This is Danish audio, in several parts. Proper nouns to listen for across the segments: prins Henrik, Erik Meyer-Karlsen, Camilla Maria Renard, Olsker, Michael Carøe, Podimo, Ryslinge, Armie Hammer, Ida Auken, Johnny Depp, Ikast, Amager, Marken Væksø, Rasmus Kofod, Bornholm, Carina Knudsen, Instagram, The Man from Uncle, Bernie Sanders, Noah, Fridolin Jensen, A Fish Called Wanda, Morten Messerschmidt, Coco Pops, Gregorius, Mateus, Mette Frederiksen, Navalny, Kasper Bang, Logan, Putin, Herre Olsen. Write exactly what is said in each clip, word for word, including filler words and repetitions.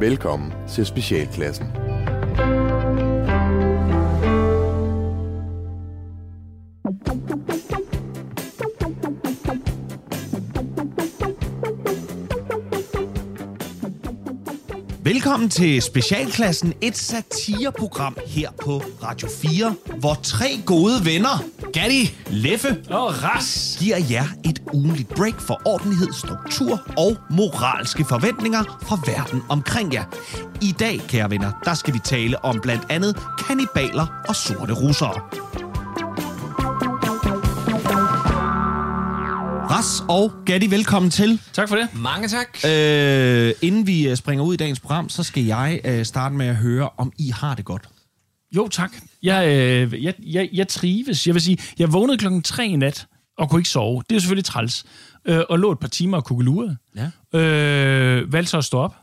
Velkommen til Specialklassen. Velkommen til Specialklassen, et satireprogram her på Radio fire, hvor tre gode venner, Gatti, Leffe og Ras, giver jer et ugenligt break for ordentlighed, struktur og moralske forventninger fra verden omkring jer. I dag, kære venner, der skal vi tale om blandt andet kannibaler og sorte russere. Ras og Gatti, velkommen til. Tak for det. Mange tak. Øh, inden vi springer ud i dagens program, så skal jeg øh, starte med at høre, om I har det godt. Jo, tak. Jeg, øh, jeg, jeg, jeg trives. Jeg vil sige, jeg vågnede klokken tre i nat og kunne ikke sove. Det er selvfølgelig træls. Øh, og lå et par timer og kugelurede. Ja. Øh, valgte så at stå op.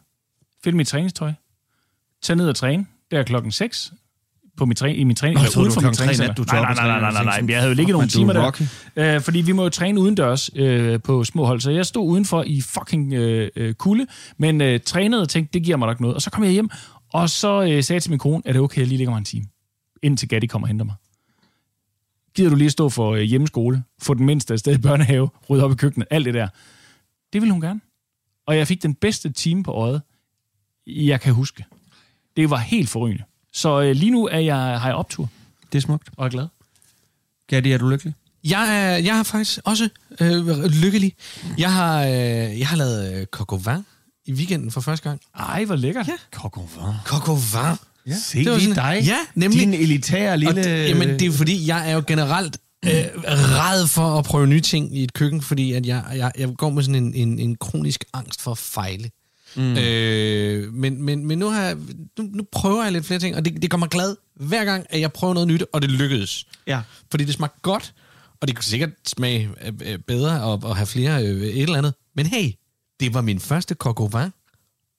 Finde mit træningstøj. Tag ned og træne. Det er klokken seks. På mit træning, i min træning. Nå, jeg troede, du klokken tre nat, du tog op og træning. Nej, nej, nej, nej, nej. Jeg havde jo ligget nogle timer der. Øh, fordi vi må jo træne udendørs øh, på små hold. Så jeg stod udenfor i fucking øh, kulde, men øh, trænede og tænkte, det giver mig nok noget. Og så kom jeg hjem, og så øh, sagde jeg til min kone, at det er okay, jeg lige ligger mig en time, indtil Gatti kommer og henter mig. Gider du lige stå for øh, hjemmeskole, få den mindste afsted i børnehave, rydde op i køkkenet, alt det der. Det ville hun gerne. Og jeg fik den bedste time på øjet, jeg kan huske. Det var helt forrygende. Så øh, lige nu er jeg, har jeg optur. Det er smukt. Og er glad. Gatti, er du lykkelig? Jeg er, jeg er faktisk også øh, lykkelig. Jeg har, øh, jeg har lavet øh, coq au vin i weekenden for første gang. Ej, hvor lækkert. Ja. Coq au vin. Coq au vin. Ja. Se det lige sådan, dig. Ja, nemlig. Din elitære lille... D- jamen, det er fordi, jeg er jo generelt øh, ræd for at prøve nye ting i et køkken, fordi at jeg, jeg, jeg går med sådan en, en, en kronisk angst for at fejle. Mm. Øh, men, men, men nu, har jeg, nu, nu prøver jeg lidt flere ting, og det, det gør mig glad hver gang, at jeg prøver noget nyt, og det lykkedes. Ja. Fordi det smagte godt, og det kunne sikkert smage bedre og, og have flere øh, et eller andet. Men hey, det var min første coq au vin,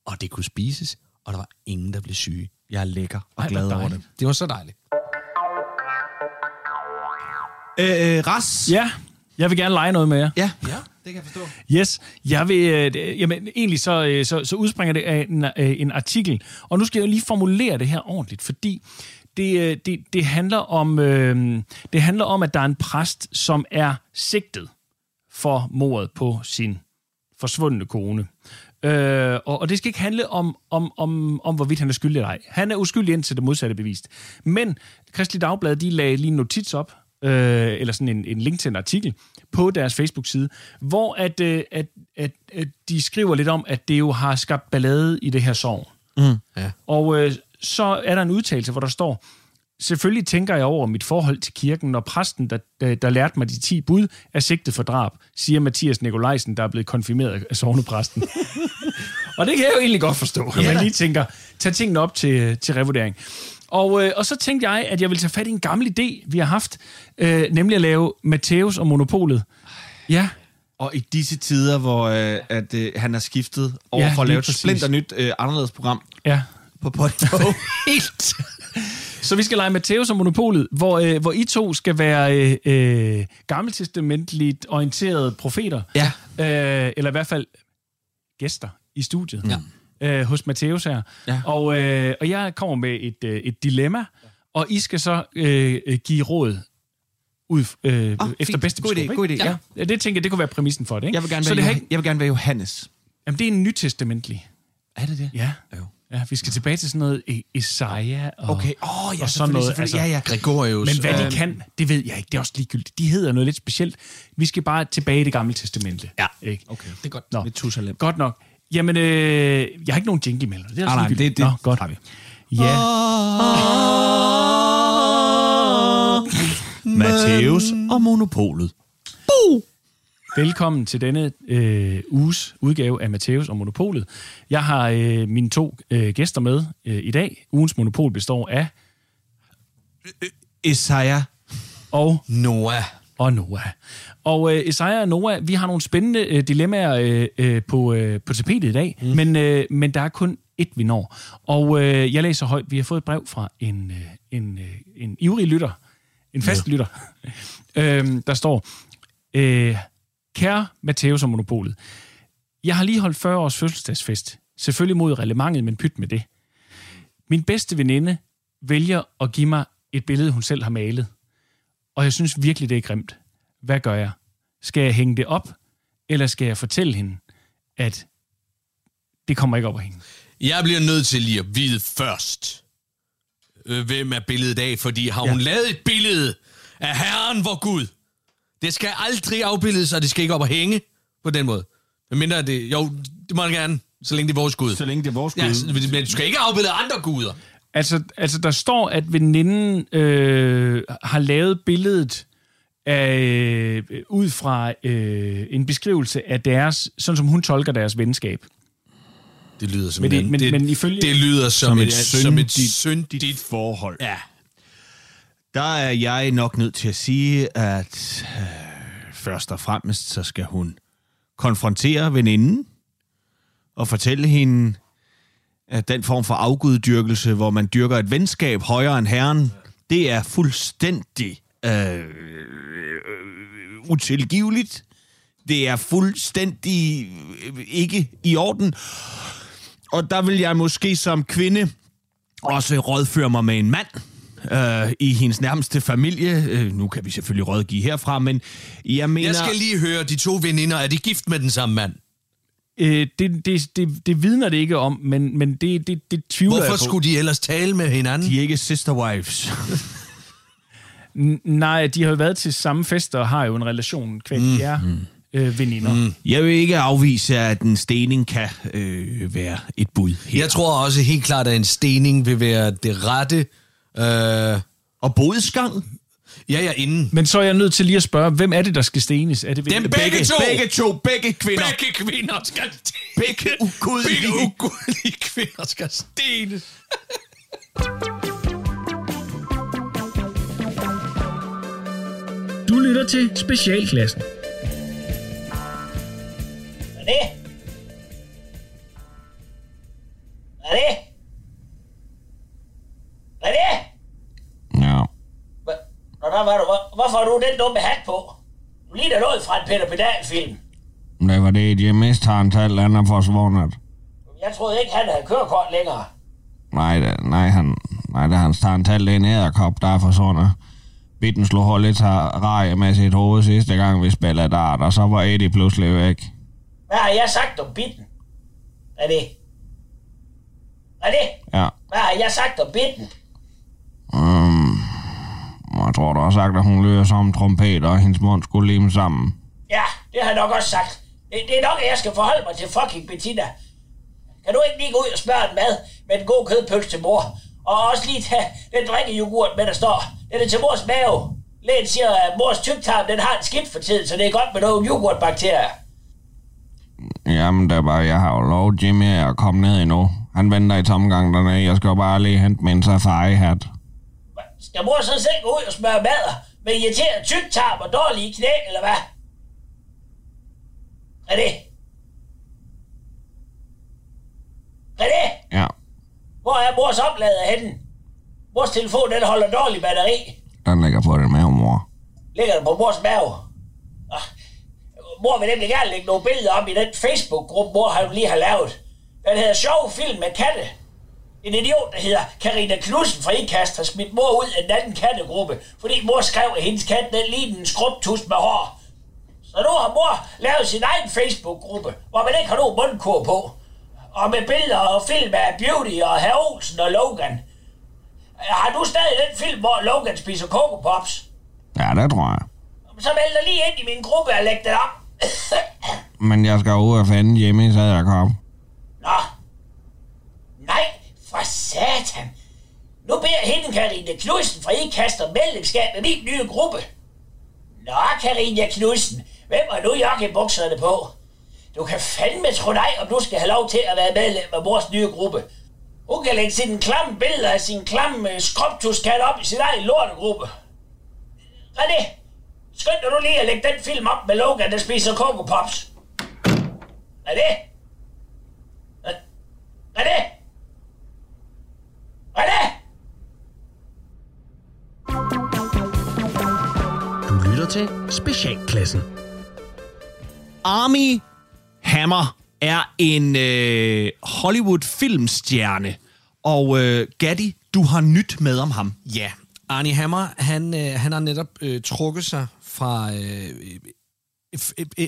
og det kunne spises, og der var ingen, der blev syge. Jeg er lækker og Ej, glad over det. Det var så dejligt. Øh, øh, Ras? Ja, jeg vil gerne lege noget med jer. Ja, ja. Det kan jeg forstå. Yes, jeg vil, øh, jamen, egentlig så, øh, så, så udspringer det af en, øh, en artikel, og nu skal jeg jo lige formulere det her ordentligt, fordi det, øh, det, det, handler om, øh, det handler om, at der er en præst, som er sigtet for mordet på sin forsvundne kone. Øh, og, og det skal ikke handle om, om, om, om hvorvidt han er skyldig eller ej. Han er uskyldig indtil det modsatte bevist. Men Kristelig Dagbladet, de lagde lige en notits op, Øh, eller sådan en, en link til en artikel, på deres Facebook-side, hvor at, øh, at, at, at de skriver lidt om, at det jo har skabt ballade i det her sorg. Mm, ja. Og øh, så er der en udtalelse, hvor der står, selvfølgelig tænker jeg over mit forhold til kirken, når præsten, der, der, der lærte mig de ti bud, er sigtet for drab, siger Mathias Nikolajsen, der er blevet konfirmeret af sognepræsten. Og det kan jeg jo egentlig godt forstå, at man lige tænker, tag tingene op til, til revurdering. Og, øh, og så tænkte jeg, at jeg ville tage fat i en gammel idé, vi har haft, øh, nemlig at lave Mateus og Monopolet. Ja. Og i disse tider, hvor øh, at, øh, han er skiftet over ja, for at lave et splinter nyt øh, anderledes program ja. på Podimo. Helt. Så vi skal lege Mateus og Monopolet, hvor, øh, hvor I to skal være øh, øh, gammeltestamentligt orienterede profeter. Ja. Øh, eller i hvert fald gæster i studiet. Ja. Øh, hos Mateus her, ja. og, øh, og jeg kommer med et, øh, et dilemma, og I skal så øh, give råd ud, øh, oh, efter bedste beskub. God idé, ja. Ja. Det tænker jeg, det kunne være præmissen for det. Ikke? Jeg, vil gerne så være det jo- jeg vil gerne være Johannes. Jamen, det er en nytestamentlig. Er det det? Ja. Jo. Ja, vi skal tilbage til sådan noget Isaiah og, okay. oh, ja, og sådan noget. Altså, ja, ja. Gregorius. Men hvad øh, de kan, det ved jeg ikke. Det er også ligegyldigt. De hedder noget lidt specielt. Vi skal bare tilbage i det gamle testamente. Ja, ikke? Okay. Det er godt. Nå. Med Tusalem. Godt nok. Jamen, øh, jeg har ikke nogen jingle med. Det er ah, nej, det, det. Nå, godt. Har vi. Ja. Mateus og Monopolet. Bo! Velkommen til denne øh, uges udgave af Mateus og Monopolet. Jeg har øh, mine to øh, gæster med øh, i dag. Ugens monopol består af... Isaiah og Noah. Og Noah. Og øh, Isaiah og Noah, vi har nogle spændende øh, dilemmaer øh, øh, på, øh, på tapetet i dag, mm. men, øh, men der er kun ét, vi når. Og øh, jeg læser højt, vi har fået et brev fra en, øh, en, øh, en ivrig lytter, en fast lytter, øh, der står, øh, kære Mateus og Monopolet, jeg har lige holdt fyrre års fødselsdagsfest Selvfølgelig mod reglementet, men pyt med det. Min bedste veninde vælger at give mig et billede, hun selv har malet. Og jeg synes virkelig, det er grimt. Hvad gør jeg? Skal jeg hænge det op, eller skal jeg fortælle hende, at det kommer ikke op at hænge? Jeg bliver nødt til lige at vide først, hvem er billedet af, fordi har hun ja. lavet et billede af Herren vor Gud? Det skal aldrig afbildes, og det skal ikke op at hænge på den måde. Men mindre det, jo, det må jeg gerne, så længe det er vores Gud. Så længe det er vores Gud. Ja, men du skal ikke afbilde andre guder. Altså, altså der står, at veninden øh, har lavet billedet af, øh, ud fra øh, en beskrivelse af deres, sådan som hun tolker deres venskab. Det lyder som, men det, en, men, det, men ifølge, det lyder som, som et, et syndigt, syndigt forhold. Ja. Der er jeg nok nødt til at sige, at øh, først og fremmest, så skal hun konfrontere veninden og fortælle hende, at den form for afguddyrkelse, hvor man dyrker et venskab højere end Herren, det er fuldstændig øh, øh, utilgiveligt. Det er fuldstændig øh, ikke i orden. Og der vil jeg måske som kvinde også rådføre mig med en mand øh, i hendes nærmeste familie. Øh, nu kan vi selvfølgelig rådgive herfra, men jeg mener... Jeg skal lige høre, de to veninder, er de gift med den samme mand? Øh, det, det, det, det vidner det ikke om, men, men det, det, det tvivler jeg på. Hvorfor skulle de ellers tale med hinanden? De er ikke sisterwives. N- nej, de har jo været til samme fester og har jo en relation kvæg mm. jer øh, veninder. Mm. Jeg vil ikke afvise, at en stening kan øh, være et bud her. Jeg tror også helt klart, at en stening vil være det rette. Øh, og bodskang? Ja, jeg er inde. Men så er jeg nødt til lige at spørge, hvem er det, der skal stenes? Er det dem begge, begge to! Begge to! Begge kvinder! Begge kvinder skal stenes! Begge ukudelige! Begge ukudelige kvinder skal stenes! Du lytter til Specialklassen. Hvad er det? Hvad er det? Hvad er det? Nå, der var du. Hvorfor har du den dumme hat på? Du ligner noget fra en Peter Pedal-film. Det var det, de mest har en tal, han er forsvundet. Jeg troede ikke, han havde kørekort længere. Nej, det, nej, han, nej, det hans har en tal, det er en æderkop, der er forsvundet. Bitten slog hold lidt raje med sit hoved sidste gang, vi spillede dart, og så var Eddie pludselig væk. Hvad har jeg sagt om Bitten? Er det? Er det? Ja. Hvad har jeg sagt om Bitten? Um... Jeg tror, du har sagt, at hun løber som en trompet, og hendes mund skulle lime sammen. Ja, det har jeg nok også sagt. Det, det er nok, at jeg skal forholde mig til fucking Bettina. Kan du ikke lige gå ud og spørge en mad med en god kødpølse til mor? Og også lige tage den drikkejoghurt med, der står. Den er til mors mave. Lægen siger, at mors tyktarm, den har en skidt for tiden, så det er godt med nogle yoghurtbakterier. Jamen, det er bare, jeg har jo lovet Jimmy at komme ned endnu. Han venter i tomgang dernede. Jeg skal bare lige hente min safari-hat. Jeg må så selv gå ud og smøre mader med irriterende tyktarm og dårlige knæ, eller hvad? Er det? Er det? Ja. Hvor er mors oplader henne? Mors telefon, den holder dårlig batteri. Den ligger på din mave, mor. Ligger den på mors mave? Ah, mor vil nemlig gerne lægge nogle billeder op i den Facebook-gruppe, mor har lige har lavet. Den hedder Sjov Film med Katte. En idiot, der hedder Carina Knudsen fra Ikast, har smidt mor ud af en anden kattegruppe, fordi mor skrev, at hendes kat den lignede en skrubtus med hår. Så nu har mor lavet sin egen Facebook-gruppe, hvor man ikke har nogen mundkur på. Og med billeder og film af Beauty og Herre Olsen og Logan. Har du stadig den film, hvor Logan spiser Coco Pops? Ja, det tror jeg. Så meld dig lige ind i min gruppe og læg den op. Men jeg skal ud og finde hjemme, så jeg kom. Nå. Nej. For satan! Nu beder hende Karina Knudsen fra Ikast om medlemskab med min nye gruppe. Nå, Karina Knudsen, hvem har nu joggebukserne på? Du kan fandme tro dig, om du skal have lov til at være medlem af vores nye gruppe. Hun kan lægge sine klamme billeder af sin klamme skrubtuskat op i sin egen lortegruppe. René, skynd dig nu lige at lægge den film op med Logan, der spiser Coco Pops. René? René? Hvad er det? Du lytter til Specialklassen. Armie Hammer er en øh, Hollywood-filmstjerne. Og øh, Gatti, du har nyt med om ham. Ja, Armie Hammer, han, øh, han har netop øh, trukket sig fra... Øh,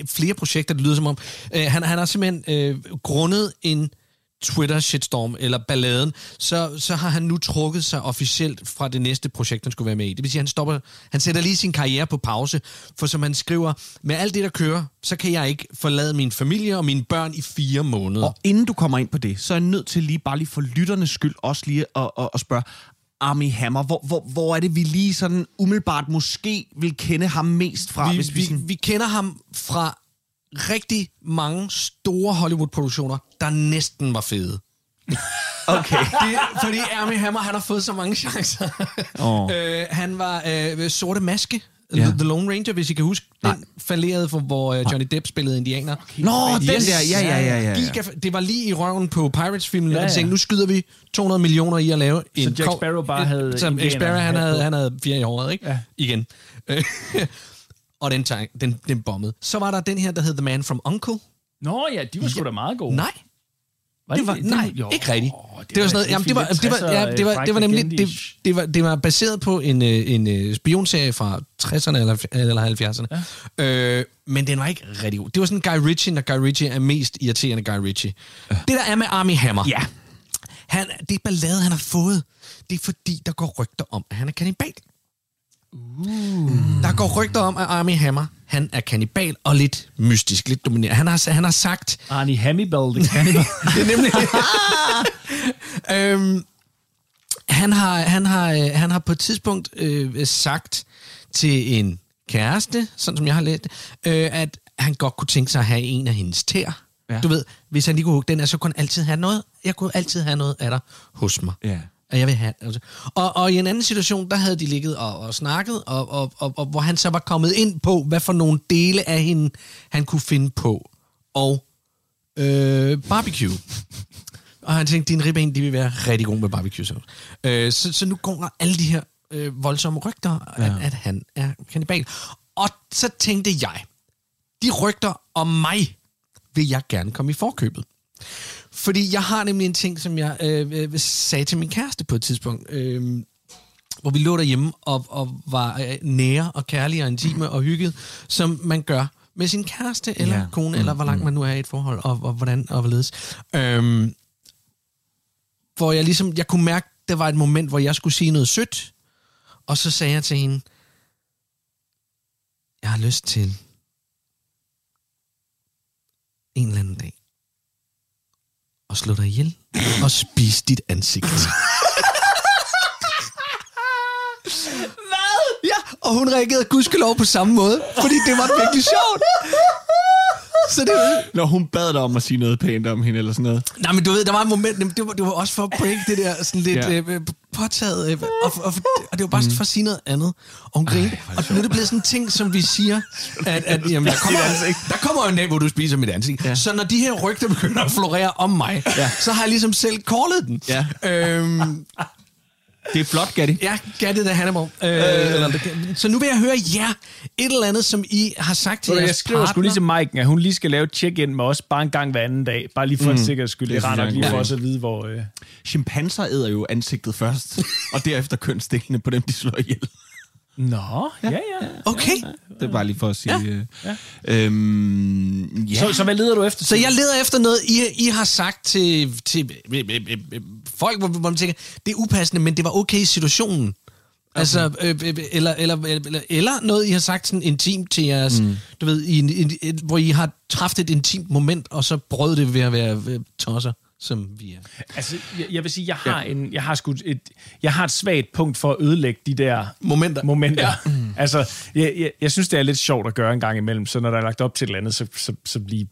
flere projekter, det lyder som om. Øh, han, han har simpelthen øh, grundet en Twitter-shitstorm, eller balladen, så, så har han nu trukket sig officielt fra det næste projekt, han skulle være med i. Det vil sige, han stopper, han sætter lige sin karriere på pause, for som han skriver, med alt det, der kører, så kan jeg ikke forlade min familie og mine børn i fire måneder. Og inden du kommer ind på det, så er jeg nødt til lige, bare lige for lytternes skyld, også lige at, at, at spørge, Armie Hammer, hvor, hvor, hvor er det, vi lige sådan umiddelbart måske vil kende ham mest fra? Vi, hvis vi, vi kender ham fra rigtig mange store Hollywood-produktioner, der næsten var fede. Okay. Det, fordi Armie Hammer, han har fået så mange chancer. Oh. øh, han var øh, Sorte Maske, yeah. The Lone Ranger, hvis I kan huske. Den Nej. falderede, for, hvor øh, Johnny Depp spillede indianer. Okay. Nå, den yes. der, ja, ja, ja. ja, ja. Det var lige i røven på Pirates-filmen, ja, ja. og tænkte, nu skyder vi to hundrede millioner i at lave en... Så Jack Sparrow bare et, havde... Så Jack Sparrow, han havde, han havde fire i håret, ikke? Ja. Igen. Og den, den, den bombede. Så var der den her, der hed The Man from Uncle. Nå ja, de var sgu ja. da meget gode. Nej. Var det, det var, det, nej, det, ikke rigtigt. Oh, det, det var sådan noget, det var, det var, ja, det var, det var nemlig, det, det, var, det var baseret på en, en spionserie fra tresserne eller, eller halvfjerdserne. Ja. Øh, men den var ikke rigtig god. Det var sådan Guy Ritchie, når Guy Ritchie er mest irriterende Guy Ritchie. Øh. Det der er med Armie Hammer, ja. han, det ballade, han har fået, det er fordi, der går rygter om, at han er kannibal. Uh. Der går rygter om, at Armie Hammer, han er kannibal og lidt mystisk, lidt dominerende. Han har, han har sagt... Armie Hammerbal, det kannibal. Det er nemlig det. øhm, han, har, han, har, han har på et tidspunkt øh, sagt til en kæreste, sådan som jeg har læst, øh, at han godt kunne tænke sig at have en af hendes tæer. Ja. Du ved, hvis han lige kunne hugge den, så kunne han altid have noget. Jeg kunne altid have noget af dig hos mig. Ja. Og jeg vil have altså. og, og i en anden situation, der havde de ligget og, og snakket, og, og, og, og hvor han så var kommet ind på, hvad for nogle dele af hende, han kunne finde på. Og øh, barbecue. Og han tænkte, din ribben, de vil være rigtig gode med barbecue. Øh, så, så nu går der alle de her øh, voldsomme rygter, ja. at, at han er kannibal. Og så tænkte jeg, de rygter om mig vil jeg gerne komme i forkøbet. Fordi jeg har nemlig en ting, som jeg øh, sagde til min kæreste på et tidspunkt, øh, hvor vi lå derhjemme og, og var øh, nære og kærlige og intime og hygget, som man gør med sin kæreste eller ja. kone, mm, eller hvor langt mm. man nu er i et forhold, og, og hvordan og hvorledes. Øh, hvor jeg ligesom, jeg kunne mærke, der var et moment, hvor jeg skulle sige noget sødt, og så sagde jeg til hende, jeg har lyst til en eller anden dag og slå dig ihjel, og spise dit ansigt. Hvad? Ja, og hun reagerede gudskelov på samme måde, fordi det var virkelig sjovt. Så det var... Når hun bad dig om at sige noget pænt om hende, eller sådan noget. Nej, men du ved, der var et moment, det var, det var også for at break det der sådan lidt ja. øh, påtaget, øh, og, og, og det var bare mm. for at sige noget andet. Og hun grinte, og nu er det blevet sådan en ting, som vi siger, at, at jamen, der, kommer, der kommer jo en dag, hvor du spiser mit ansigt. Ja. Så når de her rygter begynder at florere om mig, ja. så har jeg ligesom selv callet den. Ja. Øhm, det er flot, Gatti. Ja, Gatti, det er Hanneborg. Øh, øh. Så nu vil jeg høre jer et eller andet, som I har sagt til jeres partner. Jeg skriver sgu lige til Maiken, at hun lige skal lave et check-in med os, bare en gang hver anden dag. Bare lige for mm. en sikker skyld. Det er rart nok lige for os at vide, hvor... Øh... Chimpanser æder jo ansigtet først, og derefter kønsdelene på dem, de slår ihjel. Nå, ja, ja. ja. Okay. Det er bare lige for at sige... Ja. Ja. Øhm, ja. Så, så hvad leder du efter? Så jeg leder efter noget, I, I har sagt til, til øh, øh, øh, folk, hvor man tænker, det er upassende, men det var okay i situationen. Okay. Altså, øh, øh, eller, eller, eller, eller noget, I har sagt sådan intimt til jeres... Mm. Du ved, i en, en, en, hvor I har træffet et intimt moment, og så brød det ved at være øh, tosser, som vi er. Altså, jeg, jeg vil sige, jeg har ja. en, jeg har sgu et, jeg har et svagt punkt for at ødelægge de der momenter. momenter. Ja. Mm. Altså, jeg, jeg, jeg synes det er lidt sjovt at gøre en gang imellem, så når der er lagt op til et eller andet, så så, så bliver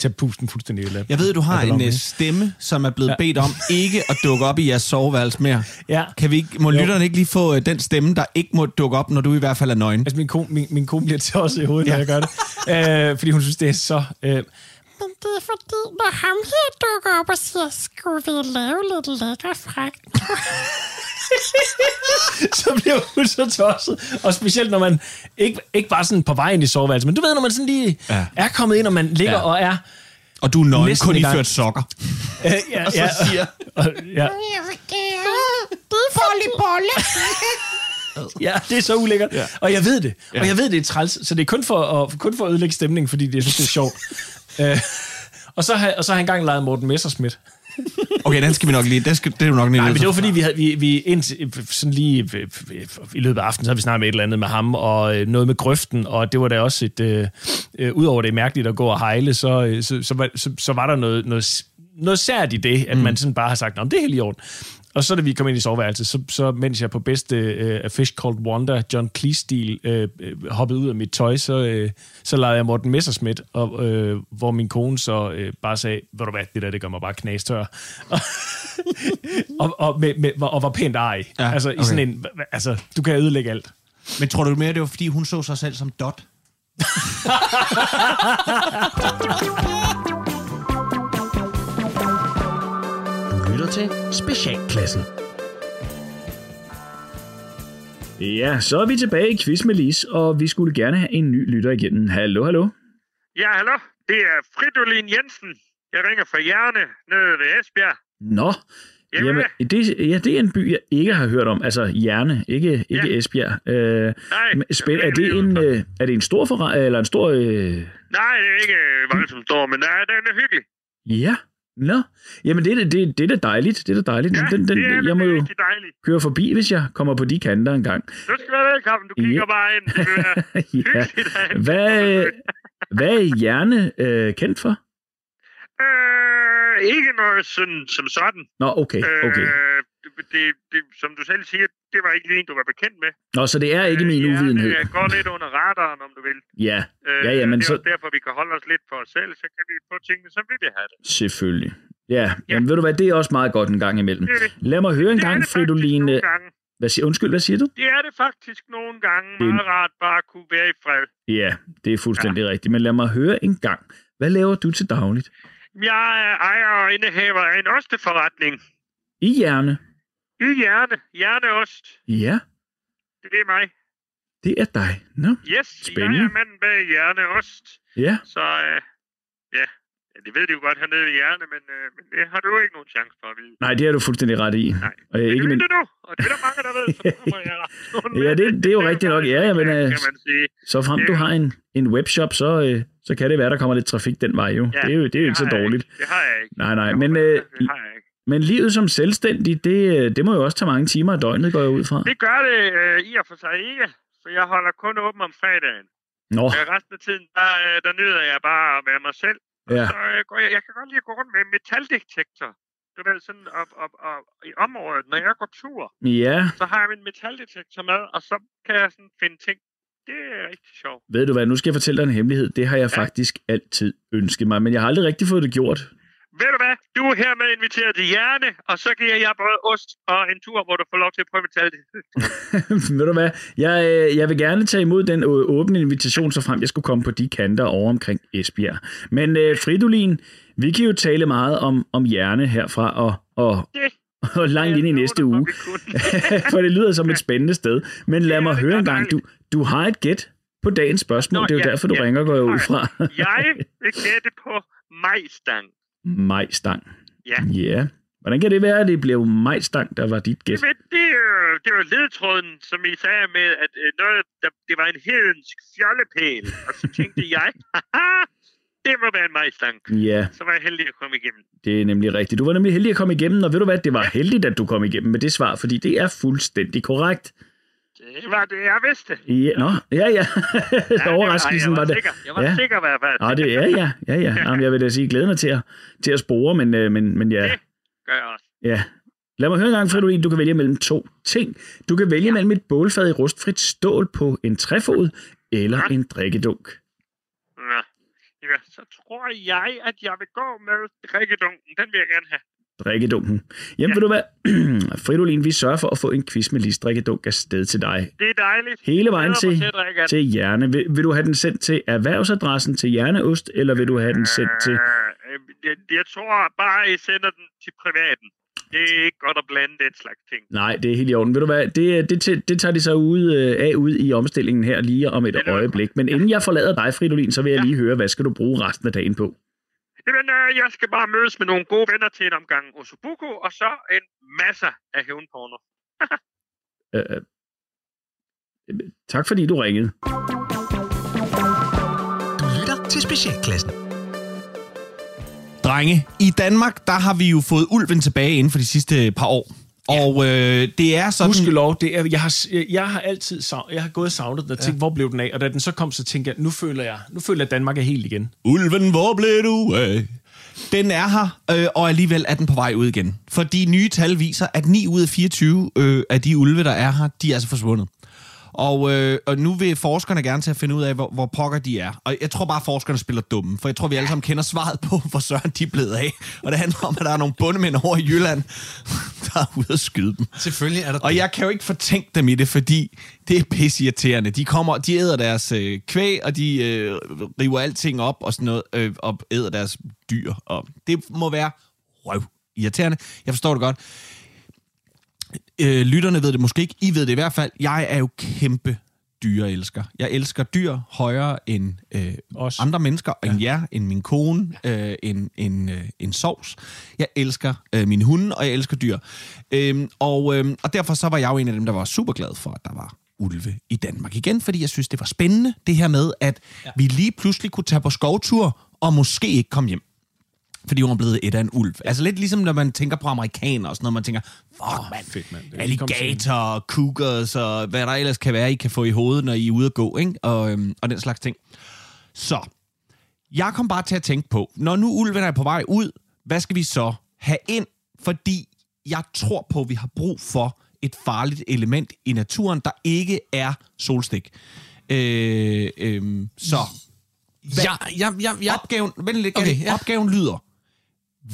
tage pusten fuldstændig ud. Jeg ved, du har en med. stemme, som er blevet ja. bedt om ikke at dukke op i jeres soveværelse mere. Ja. Kan vi ikke, må lytterne ikke lige få den stemme, der ikke må dukke op, når du i hvert fald er nøgen? Altså, min kone, min, min kone bliver tosset i hovedet, ja. når jeg gør det. Æ, fordi hun synes, det er så... Øh, Men det er fordi, når ham her dukker op og siger, skulle vi lave lidt lækker fragt? Så bliver hun så tosset. Og specielt når man, ikke, ikke bare sådan på vej ind i soveværelset, men du ved, når man sådan lige ja. er kommet ind, og man ligger ja. og er... Og du er nøgen, kun iført sokker. Æ, ja, og så ja, siger... Og, ja. Bolle, bolle. Ja, det er så ulækkert. Ja. Og jeg ved det. Og ja. jeg ved, det er træls. Så det er kun for at, kun for at ødelægge stemningen, fordi det, jeg synes, det er sjovt. Æ, og, så har, og så har jeg engang leget Morten Messerschmidt. Okay, den skal vi nok lige... Den skal, det er jo nok lige... Nej, men det var fordi, vi, havde, vi, vi indtil, sådan lige i løbet af aftenen, så havde vi snakket med et eller andet med ham, og noget med grøften, og det var da også et... Øh, øh, Udover det er mærkeligt at gå og hejle, så, så, så, så, så var der noget, noget, noget sært i det, at mm. man sådan bare har sagt, nå, det er helt i orden. Og så da vi kom ind i soveværelset, så, så mens jeg på bedste øh, A Fish Called Wanda, John Cleese-stil, øh, hoppede ud af mit tøj, så, øh, så legede jeg Morten Messerschmidt, og, øh, hvor min kone så øh, bare sagde, ved du hvad, det der, det gør mig bare knastør. og, og, og, med, med, og var pænt ej. Ja, altså, okay. I sådan en, altså, du kan ødelægge alt. Men tror du mere, det var fordi hun så sig selv som dot? Til Specialklassen. Ja, så er vi tilbage i Quiz med Lis, og vi skulle gerne have en ny lytter igennem. Hallo, hallo. Ja, hallo. Det er Fridolin Jensen. Jeg ringer fra Hjerne, nede ved Esbjerg. Nå. Jamen, jamen det, ja, det er en by, jeg ikke har hørt om. Altså Hjerne, ikke, ikke ja. Esbjerg. Øh, Nej. Spil, er, det en, øh, er det en stor forre- eller en stor... Øh... Nej, det er ikke voldsomt stor, men nej, den er hyggelig. Ja. Nå, jamen det er det, det er dejligt, det er dejligt. Ja, den, den, det er jeg må jo køre forbi, hvis jeg kommer på de kanter en gang. Du skal være velkommen, du kigger yeah. bare ind. Ja. Hvad, hvad er Hjerne øh, kendt for? Øh, ikke noget sådan, som sådan. Nå, okay, okay. Øh, det, det, som du selv siger, det var ikke lige en, du var bekendt med. Nå, så det er ikke øh, min uvidenhed. Ja, det går lidt under radaren, om du vil. Ja, øh, ja, ja, men det er så... derfor, vi kan holde os lidt for os selv, så kan vi få tingene, som vi vil have det. Selvfølgelig. Ja, ja. Men ved du hvad, det er også meget godt en gang imellem. Det det. Lad mig høre det en gang, Fridoline. Hvad siger, undskyld, hvad siger du? Det er det faktisk nogle gange meget det... rart bare at kunne være i fred. Ja, det er fuldstændig ja. rigtigt, men lad mig høre en gang. Hvad laver du til dagligt? Jeg er ejer og indehaver af en osteforretning. I Hjerne? I Hjerne. Hjerneost. Ja. Det er mig. Det er dig. Nå, no. Yes, spændende. Jeg er manden bag Hjerneost. Ja. Så, øh, ja, det ved de jo godt hernede i Hjerne, men, øh, men det har du jo ikke nogen chance for at vide. Nej, det har du fuldstændig ret i. Nej, og, øh, det ikke, men... det nu, og det er der mange, der ved, så kommer jeg ret. Ja, det, det er jo rigtigt nok. Ja, ja men øh, så frem ja. du har en, en webshop, så... Øh, så kan det være, der kommer lidt trafik den vej jo. Ja, det er jo, det er jo det ikke så dårligt. Ikke. Det har jeg ikke. Nej, nej. Men, øh, men livet som selvstændig, det, det må jo også tage mange timer af døgnet, går jeg ud fra. Det gør det øh, i og for sig ikke, for jeg holder kun åben om fredagen. Nå. Og resten af tiden, der, der nyder jeg bare at være mig selv. Ja. Så øh, går jeg, jeg kan godt lide at gå rundt med metaldetektor. Du ved, sådan op, op, op, i området, når jeg går tur, ja. så har jeg min metaldetektor med, og så kan jeg sådan finde ting. Det er rigtig sjovt. Ved du hvad, nu skal jeg fortælle dig en hemmelighed. Det har jeg ja. faktisk altid ønsket mig, men jeg har aldrig rigtig fået det gjort. Ved du hvad, du er hermed inviteret til Hjerne, og så giver jeg både ost og en tur, hvor du får lov til at prøve at tale det. Ved du hvad, jeg, jeg vil gerne tage imod den åbne invitation, så frem jeg skulle komme på de kanter over omkring Esbjerg. Men uh, Fridolin, vi kan jo tale meget om, om Hjerne herfra, og... og det. Og langt ind i næste uge. For det lyder som et spændende sted. Men lad mig høre en gang. Du, du har et gæt på dagens spørgsmål. Nå, det er jo ja, derfor, du ja, ringer og går ud fra. Jeg vil gætte på majstang. Majstang. Ja. Ja. Hvordan kan det være, at det blev majstang, der var dit gæt? Det, det, det var ledtråden, som I sagde med, at noget, der, det var en hedensk fjollepæl. Og så tænkte jeg, haha. Det må være en majstang. Ja. Så var jeg heldig at komme igennem. Det er nemlig rigtigt. Du var nemlig heldig at komme igennem, og ved du hvad, det var heldigt, at du kom igennem med det svar, fordi det er fuldstændig korrekt. Det var det, jeg vidste. Ja, nå, ja, ja. ja Overraskelsen var, var, var det. Sikker. Jeg var ja. sikker, hvad jeg var. Ja, det er ja, ja, ja. Jamen, jeg vil da sige, glæder mig til at, til at spore, men, men, men ja. Det gør jeg også. Ja. Lad mig høre en gang, Fridolin. Du kan vælge mellem to ting. Du kan vælge ja. mellem et bålfad i rustfrit stål på en træfod, eller ja. en drikkedunk. Ja. Ja, så tror jeg, at jeg vil gå med drikkedunken. Den vil jeg gerne have. Drikkedunken. Jamen, ja. ved du hvad? Fridolin, vi sørger for at få en quiz med Lis drikkedunk afsted til dig. Det er dejligt. Hele vejen til, til Hjerne. Vil, vil du have den sendt til erhvervsadressen til Hjerneost, eller vil du have den sendt til... Øh, jeg, jeg tror bare, I sender den til privaten. Det er ikke godt at blande den slags ting. Nej, det er helt i orden. Ved du hvad, det, det, det tager de så ud af ud i omstillingen her lige om et øjeblik. Men inden jeg forlader dig, Fridolin, så vil jeg ja. lige høre, hvad skal du bruge resten af dagen på? Jamen, øh, jeg skal bare mødes med nogle gode venner til en omgang Osubuku, og så en masse af hævnporno. øh, tak fordi du ringede. Du lytter til Specialklassen. Drenge, i Danmark, der har vi jo fået ulven tilbage inden for de sidste par år. Ja. Og øh, det er sådan... Huskelov, det er, jeg, har, jeg har altid savnet, jeg har gået og savnet den og tænkt, ja. Hvor blev den af? Og da den så kom, så tænkte jeg, nu føler jeg, nu føler jeg, at Danmark er helt igen. Ulven, hvor blev du af? Den er her, øh, og alligevel er den på vej ud igen. For de nye tal viser, at ni ud af fireogtyve øh, af de ulve, der er her, de er altså forsvundet. Og, øh, og nu vil forskerne gerne til at finde ud af, hvor, hvor pokker de er. Og jeg tror bare, at forskerne spiller dumme, for jeg tror, vi alle sammen kender svaret på, hvor søren de er blevet af. Og det handler om, at der er nogle bundemænd over i Jylland, der er ude at skyde dem. Selvfølgelig er der. Og jeg kan jo ikke fortænke dem i det, fordi det er pisseirriterende. De kommer, de æder deres øh, kvæg, og de øh, river alting op og sådan noget, øh, og æder deres dyr. Og det må være røv irriterende. Jeg forstår det godt. Øh, lytterne ved det måske ikke. I ved det i hvert fald. Jeg er jo kæmpe dyreelsker. Jeg elsker dyr højere end øh, andre mennesker, ja. End jer, end min kone, ja. øh, end, end, øh, end sovs. Jeg elsker øh, mine hunde, og jeg elsker dyr. Øh, og, øh, og derfor så var jeg jo en af dem, der var super glad for, at der var ulve i Danmark igen, fordi jeg synes, det var spændende, det her med, at ja. Vi lige pludselig kunne tage på skovtur, og måske ikke komme hjem. Fordi hun er blevet et af en ulv. Altså lidt ligesom, når man tænker på amerikaner og sådan noget. Man tænker, fuck mand, fedt, man. Alligator, cougars og hvad der ellers kan være, I kan få i hovedet, når I er ude at gå, ikke? Og, øhm, og den slags ting. Så, jeg kom bare til at tænke på, når nu ulven er på vej ud, hvad skal vi så have ind? Fordi jeg tror på, at vi har brug for et farligt element i naturen, der ikke er solstik. Øh, øh, så... Ja, ja, ja, ja. Opgaven, lidt, okay, ja. Opgaven lyder,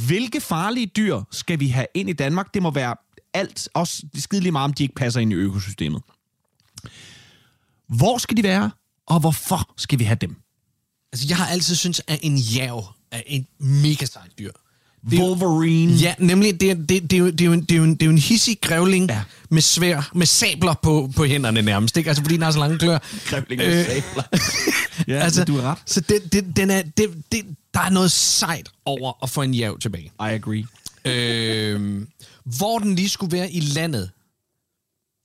hvilke farlige dyr skal vi have ind i Danmark? Det må være alt, også skideligt meget, om de ikke passer ind i økosystemet. Hvor skal de være, og hvorfor skal vi have dem? Altså, jeg har altid syntes, at en jærv er en mega sejt dyr. Det er, Wolverine. Ja, nemlig, det er, det, det er, jo, det er, jo, en, det er jo en, det er jo en hissig grævling, ja. Med svær, med sabler på, på hænderne nærmest, ikke? Altså, fordi den har så lange klør. Grævling med øh. sabler. Ja, altså, du har ret. Så det, det, den er, det, det, der er noget sejt over at få en jæv tilbage. I agree. Øh, hvor den lige skulle være i landet,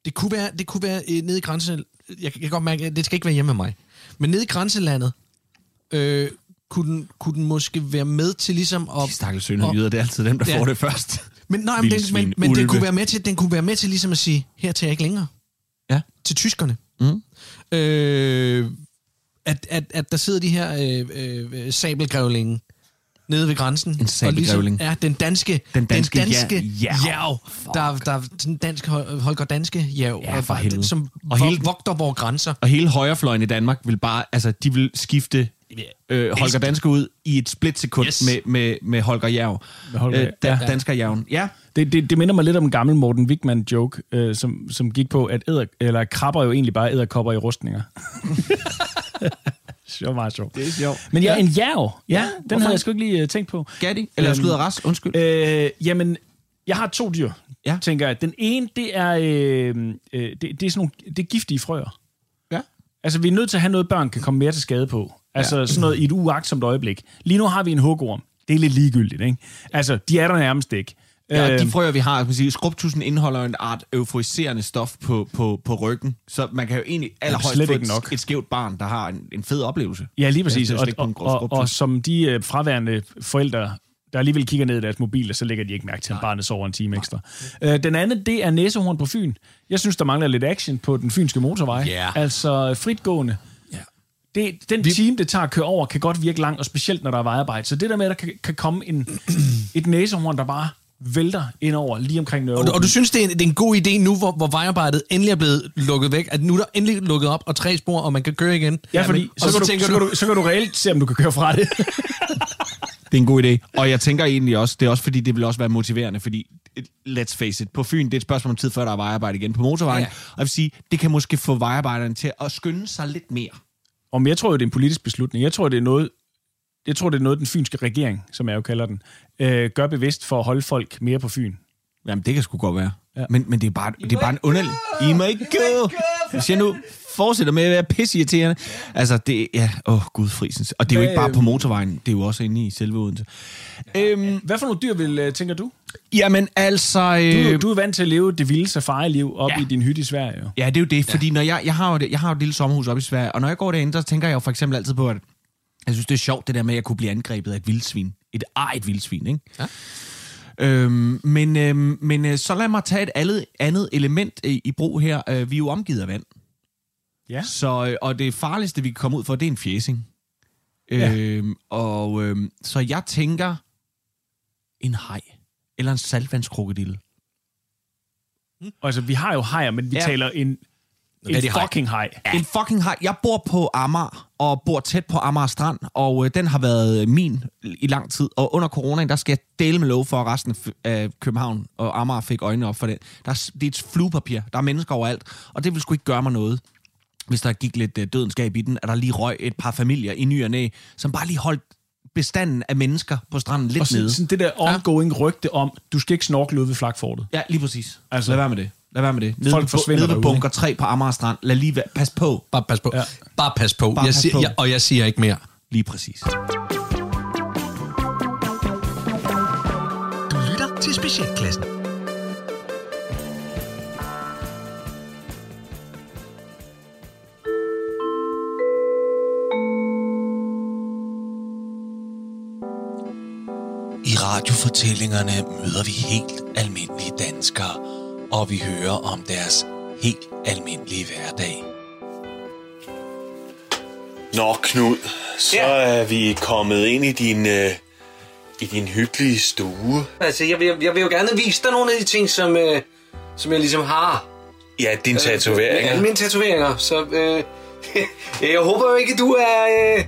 det kunne være, det kunne være nede i grænselandet. Jeg kan godt mærke, det skal ikke være hjemme med mig. Men nede i grænselandet, øh, Kunne den, kunne den måske være med til ligesom at... De stakkels sønderjyder, det er altid dem, der ja. Får det først. Men, nej, men, den, men, men den, kunne være med til, den kunne være med til ligesom at sige, her tager jeg ikke længere. Ja. Til tyskerne. Mm. Øh, at, at, at der sidder de her øh, øh, sabelgrævlinge nede ved grænsen. En sabelgrævling. Ligesom, ja, den danske den danske, den danske ja, jæv. Der, der, den danske, Holger Danske jæv. Ja, for helvede. Den, som og hele, vogter vores grænser. Og hele højrefløjen i Danmark vil bare... Altså, de vil skifte... Øh, Holger Danske ud i et splitsekund, yes. med, med, med Holger Jærv. Øh, da, dansker Jærven. Ja. Det, det, det minder mig lidt om en gammel Morten Wigman-joke, øh, som, som gik på, at edder, eller krabber jo egentlig bare edderkopper i rustninger. Det var meget sjovt. Det er sjovt. Men ja, en jærv. Ja, ja, den havde jeg sgu ikke lige uh, tænkt på. Gatti? Eller skyder ras? Undskyld. Øh, jamen, jeg har to dyr, ja. Tænker jeg. Den ene, det er, øh, øh, det, det er sådan nogle, det er giftige frøer. Ja. Altså, vi er nødt til at have noget, børn kan komme mere til skade på. Altså ja. Sådan noget i et uagtsomt øjeblik. Lige nu har vi en hugorm. Det er lidt ligegyldigt, ikke? Altså, de er der nærmest ikke. Ja, de frøer, vi har, man siger, skrubtudsen indeholder en art euforiserende stof på, på, på ryggen, så man kan jo egentlig allerhøjst få et, et skævt barn, der har en, en fed oplevelse. Ja, lige præcis. Ja, og, og, og, og som de øh, fraværende forældre, der alligevel kigger ned i deres mobiler, så lægger de ikke mærke til, at barnet sover en time ekstra. Øh, den anden, det er næsehorn på Fyn. Jeg synes, der mangler lidt action på den fynske motorvej. Yeah. Altså fritgående. Det, den time, det tager at køre over, kan godt virke langt, og specielt når der er vejarbejde. Så det der med, at der kan, kan komme en, et næsehorn, der bare vælter indover lige omkring Nørrebro. Og, og du synes, det er, en, det er en god idé nu, hvor, hvor vejarbejdet endelig er blevet lukket væk, at nu er der endelig lukket op og tre spor, og man kan køre igen? Ja, fordi ja, men, så, så, kan så, du, så, kan du, så kan du reelt se, om du kan køre fra det. Det er en god idé. Og jeg tænker egentlig også, det er også fordi, det vil også være motiverende, fordi, let's face it, på Fyn, det er et spørgsmål om tid, før der er vejarbejde igen på motorvejen. Ja, ja. Og jeg vil sige, det kan måske få vejarbejderne til at skynde sig lidt mere. Om jeg tror jo, det er en politisk beslutning. Jeg tror, det er noget, jeg tror, det er noget den fynske regering, som jeg jo kalder den, øh, gør bevidst for at holde folk mere på Fyn. Jamen, det kan sgu godt være. Ja. Men, men det er bare, det er bare en underlig... I må ikke gå! Hvis jeg nu fortsætter med at være pisseirriterende. Altså, det er... Åh, oh, Gud, frisens. Og det er jo ikke bare på motorvejen, det er jo også inde i selve Odense. Ja, øhm, hvad for nogle dyr vil, tænker du? Jamen, altså... Øh... Du, du er vant til at leve det vilde safari-liv op ja. i din hytte i Sverige, jo. Ja, det er jo det, fordi ja. når jeg, jeg, har jo det, jeg har jo et lille sommerhus op i Sverige, og når jeg går derinde, så tænker jeg jo for eksempel altid på, at jeg synes, det er sjovt, det der med, at jeg kunne blive angrebet af et vildsvin. Et eget vildsvin, ikke? Ja. Øhm, men øhm, men øh, så lad mig tage et andet, andet element øh, i brug her. Øh, vi er jo omgivet af vand. Ja. Så, øh, og det farligste, vi kan komme ud for, det er en fjæsing. Ja. Øhm, og øh, så jeg tænker en haj. Eller en saltvandskrokodille. Mm. Altså, vi har jo hajer, men vi ja. taler en... En fucking haj. Ja. En fucking haj. Jeg bor på Amager, og bor tæt på Amager Strand, og øh, den har været min i lang tid. Og under coronaen, der skal jeg dele med lov for, at resten af København og Amager fik øjnene op for det. Der er, det er et fluepapir. Der er mennesker overalt, og det ville sgu ikke gøre mig noget, hvis der gik lidt øh, dødenskab i den, at der lige røg et par familier i ny og næ, som bare lige holdt bestanden af mennesker på stranden lidt og sådan, nede. Og sådan det der ongoing ja. rygte om, du skal ikke snorkle ud ved Flakfortet. Ja, lige præcis. Altså, lad være med det. Lad være med det. Nede Folk forsvinder nede ved bunker tre på Amager Strand. Lad lige være. Pas på. Bare pas på. Ja. Bare pas på. Bare jeg pas siger, på. Jeg, og jeg siger ikke mere. Lige præcis. Du lytter til Specialklassen. I radiofortællingerne møder vi helt almindelige danskere, og vi hører om deres helt almindelige hverdag. Nå, Knud, så ja. er vi kommet ind i din, øh, i din hyggelige stue. Altså, jeg vil, jeg vil jo gerne vise dig nogle af de ting, som, øh, som jeg ligesom har. Ja, dine øh, tatoveringer. Ja, mine tatoveringer. Så øh, jeg håber jo ikke, du er... Øh,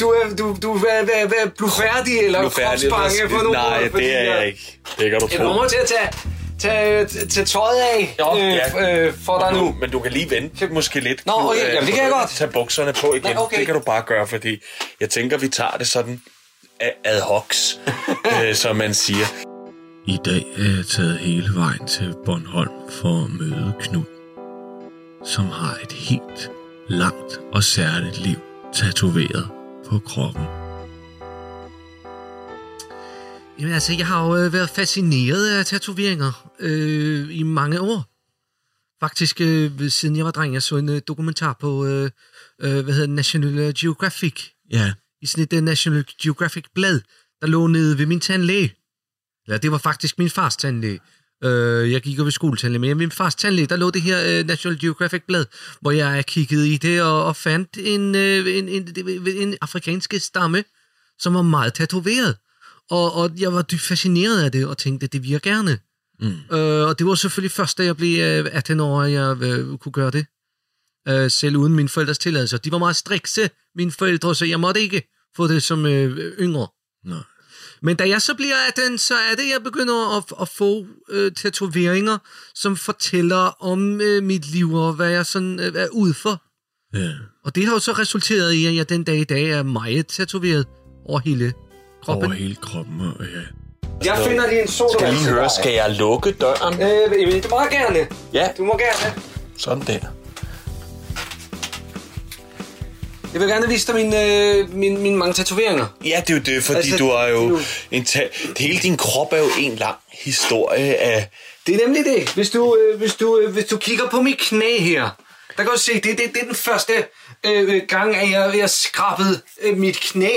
Du er, du, du er, er, er blufærdig eller kropsbange for nogen. Nej, det fordi, er jeg ikke. Det kan du tro. Jeg kommer til at tage... Tag, tag tøjet af jo, øh, ja. øh, for dig nu. Men du kan lige vente måske lidt. Nå, okay, øh, jamen, det kan jeg godt. Tag bukserne på igen. Nej, okay. Det kan du bare gøre, fordi jeg tænker, vi tager det sådan ad hocs, øh, som man siger. I dag er jeg taget hele vejen til Bornholm for at møde Knud, som har et helt langt og særligt liv tatoveret på kroppen. Jamen altså, jeg har jo været fascineret af tatoveringer øh, i mange år. Faktisk øh, siden jeg var dreng, jeg så en øh, dokumentar på øh, øh, hvad hedder National Geographic. Ja. I sådan et uh, National Geographic-blad, der lå nede ved min tandlæge. Eller det var faktisk min fars tandlæge. Øh, jeg gik jo ved skoletandlæge, men min fars tandlæge, der lå det her øh, National Geographic-blad, hvor jeg kiggede i det og, og fandt en, øh, en, en, en, en afrikansk stamme, som var meget tatoveret. Og, og jeg var dybt fascineret af det, og tænkte, det vil jeg gerne. Mm. Øh, og det var selvfølgelig først, da jeg blev øh, atten år, at jeg øh, kunne gøre det. Øh, selv uden mine forældres tilladelse. De var meget strikse, mine forældre, så jeg måtte ikke få det som øh, yngre. Nej. Men da jeg så bliver atten, så er det, jeg begynder at, at få øh, tatoveringer, som fortæller om øh, mit liv, og hvad jeg sådan øh, er ude for. Yeah. Og det har jo så resulteret i, at jeg den dag i dag er meget tatoveret over hele kroppen. Over hele kroppen, og ja. Jeg finder lige en sodavand. Skal lige høre, skal jeg lukke døren? Øh, du må gerne. Ja. Du må gerne. Sådan der. Jeg vil gerne vise dig mine, øh, mine, mine mange tatoveringer. Ja, det er jo det, fordi altså, du har jo... En ta- hele din krop er jo en lang historie af... Det er nemlig det. Hvis du, øh, hvis du, øh, hvis du kigger på mit knæ her, der kan du se, det, det, det er den første øh, gang, at jeg, jeg skrabede øh, mit knæ.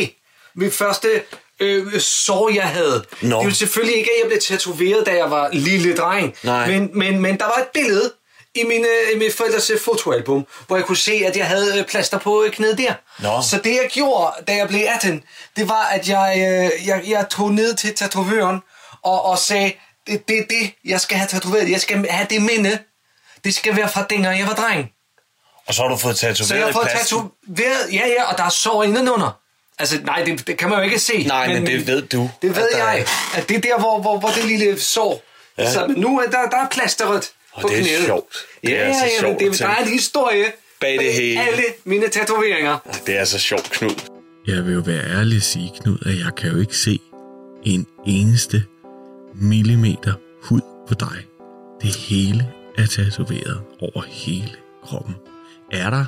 Mit første øh, sår, jeg havde. No. Det var selvfølgelig ikke, at jeg blev tatoveret, da jeg var lille dreng. Men, men, men der var et billede i mine, i mine forældres fotoalbum, hvor jeg kunne se, at jeg havde plaster på knæet der. No. Så det, jeg gjorde, da jeg blev atten, det var, at jeg, øh, jeg, jeg tog ned til tatovøren og, og sagde, det, det er det, jeg skal have tatoveret. Jeg skal have det minde. Det skal være fra dengang, jeg var dreng. Og så har du fået tatoveret i plasten? Tatoveret, ja, ja, og der er sår indenunder. Altså, nej, det, det kan man jo ikke se. Nej, men, men det ved du. Det ved at jeg. Er... At det er der, hvor, hvor, hvor det lille sår. Ja. Så nu er der, der er plasteret og på knæet. Det er sjovt. Det ja, er altså ja, sjovt. Det, der er en historie bag det hele. Alle mine tatoveringer. Det er så sjovt, Knud. Jeg vil jo være ærlig at sige, Knud, at jeg kan jo ikke se en eneste millimeter hud på dig. Det hele er tatoveret over hele kroppen. er der,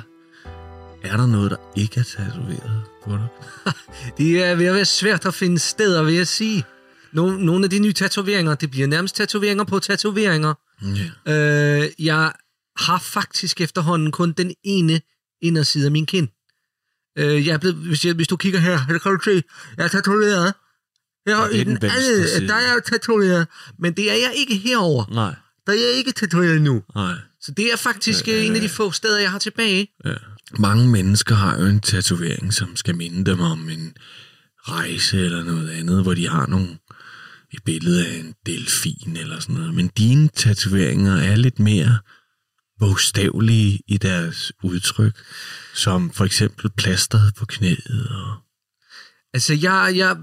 er der noget, der ikke er tatoveret på dig? Det er ved at være svært at finde steder, vil jeg sige. Nogle af de nye tatoveringer, det bliver nærmest tatoveringer på tatoveringer. Yeah. Øh, jeg har faktisk efterhånden kun den ene inderside af min kind. Øh, jeg er blevet, hvis, jeg, hvis du kigger her, det kan du se, jeg er tatoveret. Jeg, ja, er den den alle, der er jeg tatoveret, men det er jeg ikke herover. Nej. Der er jeg ikke tatoveret nu. Nej. Så det er faktisk ja, ja, ja. en af de få steder, jeg har tilbage. Ja. Mange mennesker har jo en tatovering, som skal minde dem om en rejse eller noget andet, hvor de har nogle, et billede af en delfin eller sådan noget. Men dine tatoveringer er lidt mere bogstavelige i deres udtryk, som for eksempel plasteret på knæet. Og... Altså, jeg, jeg,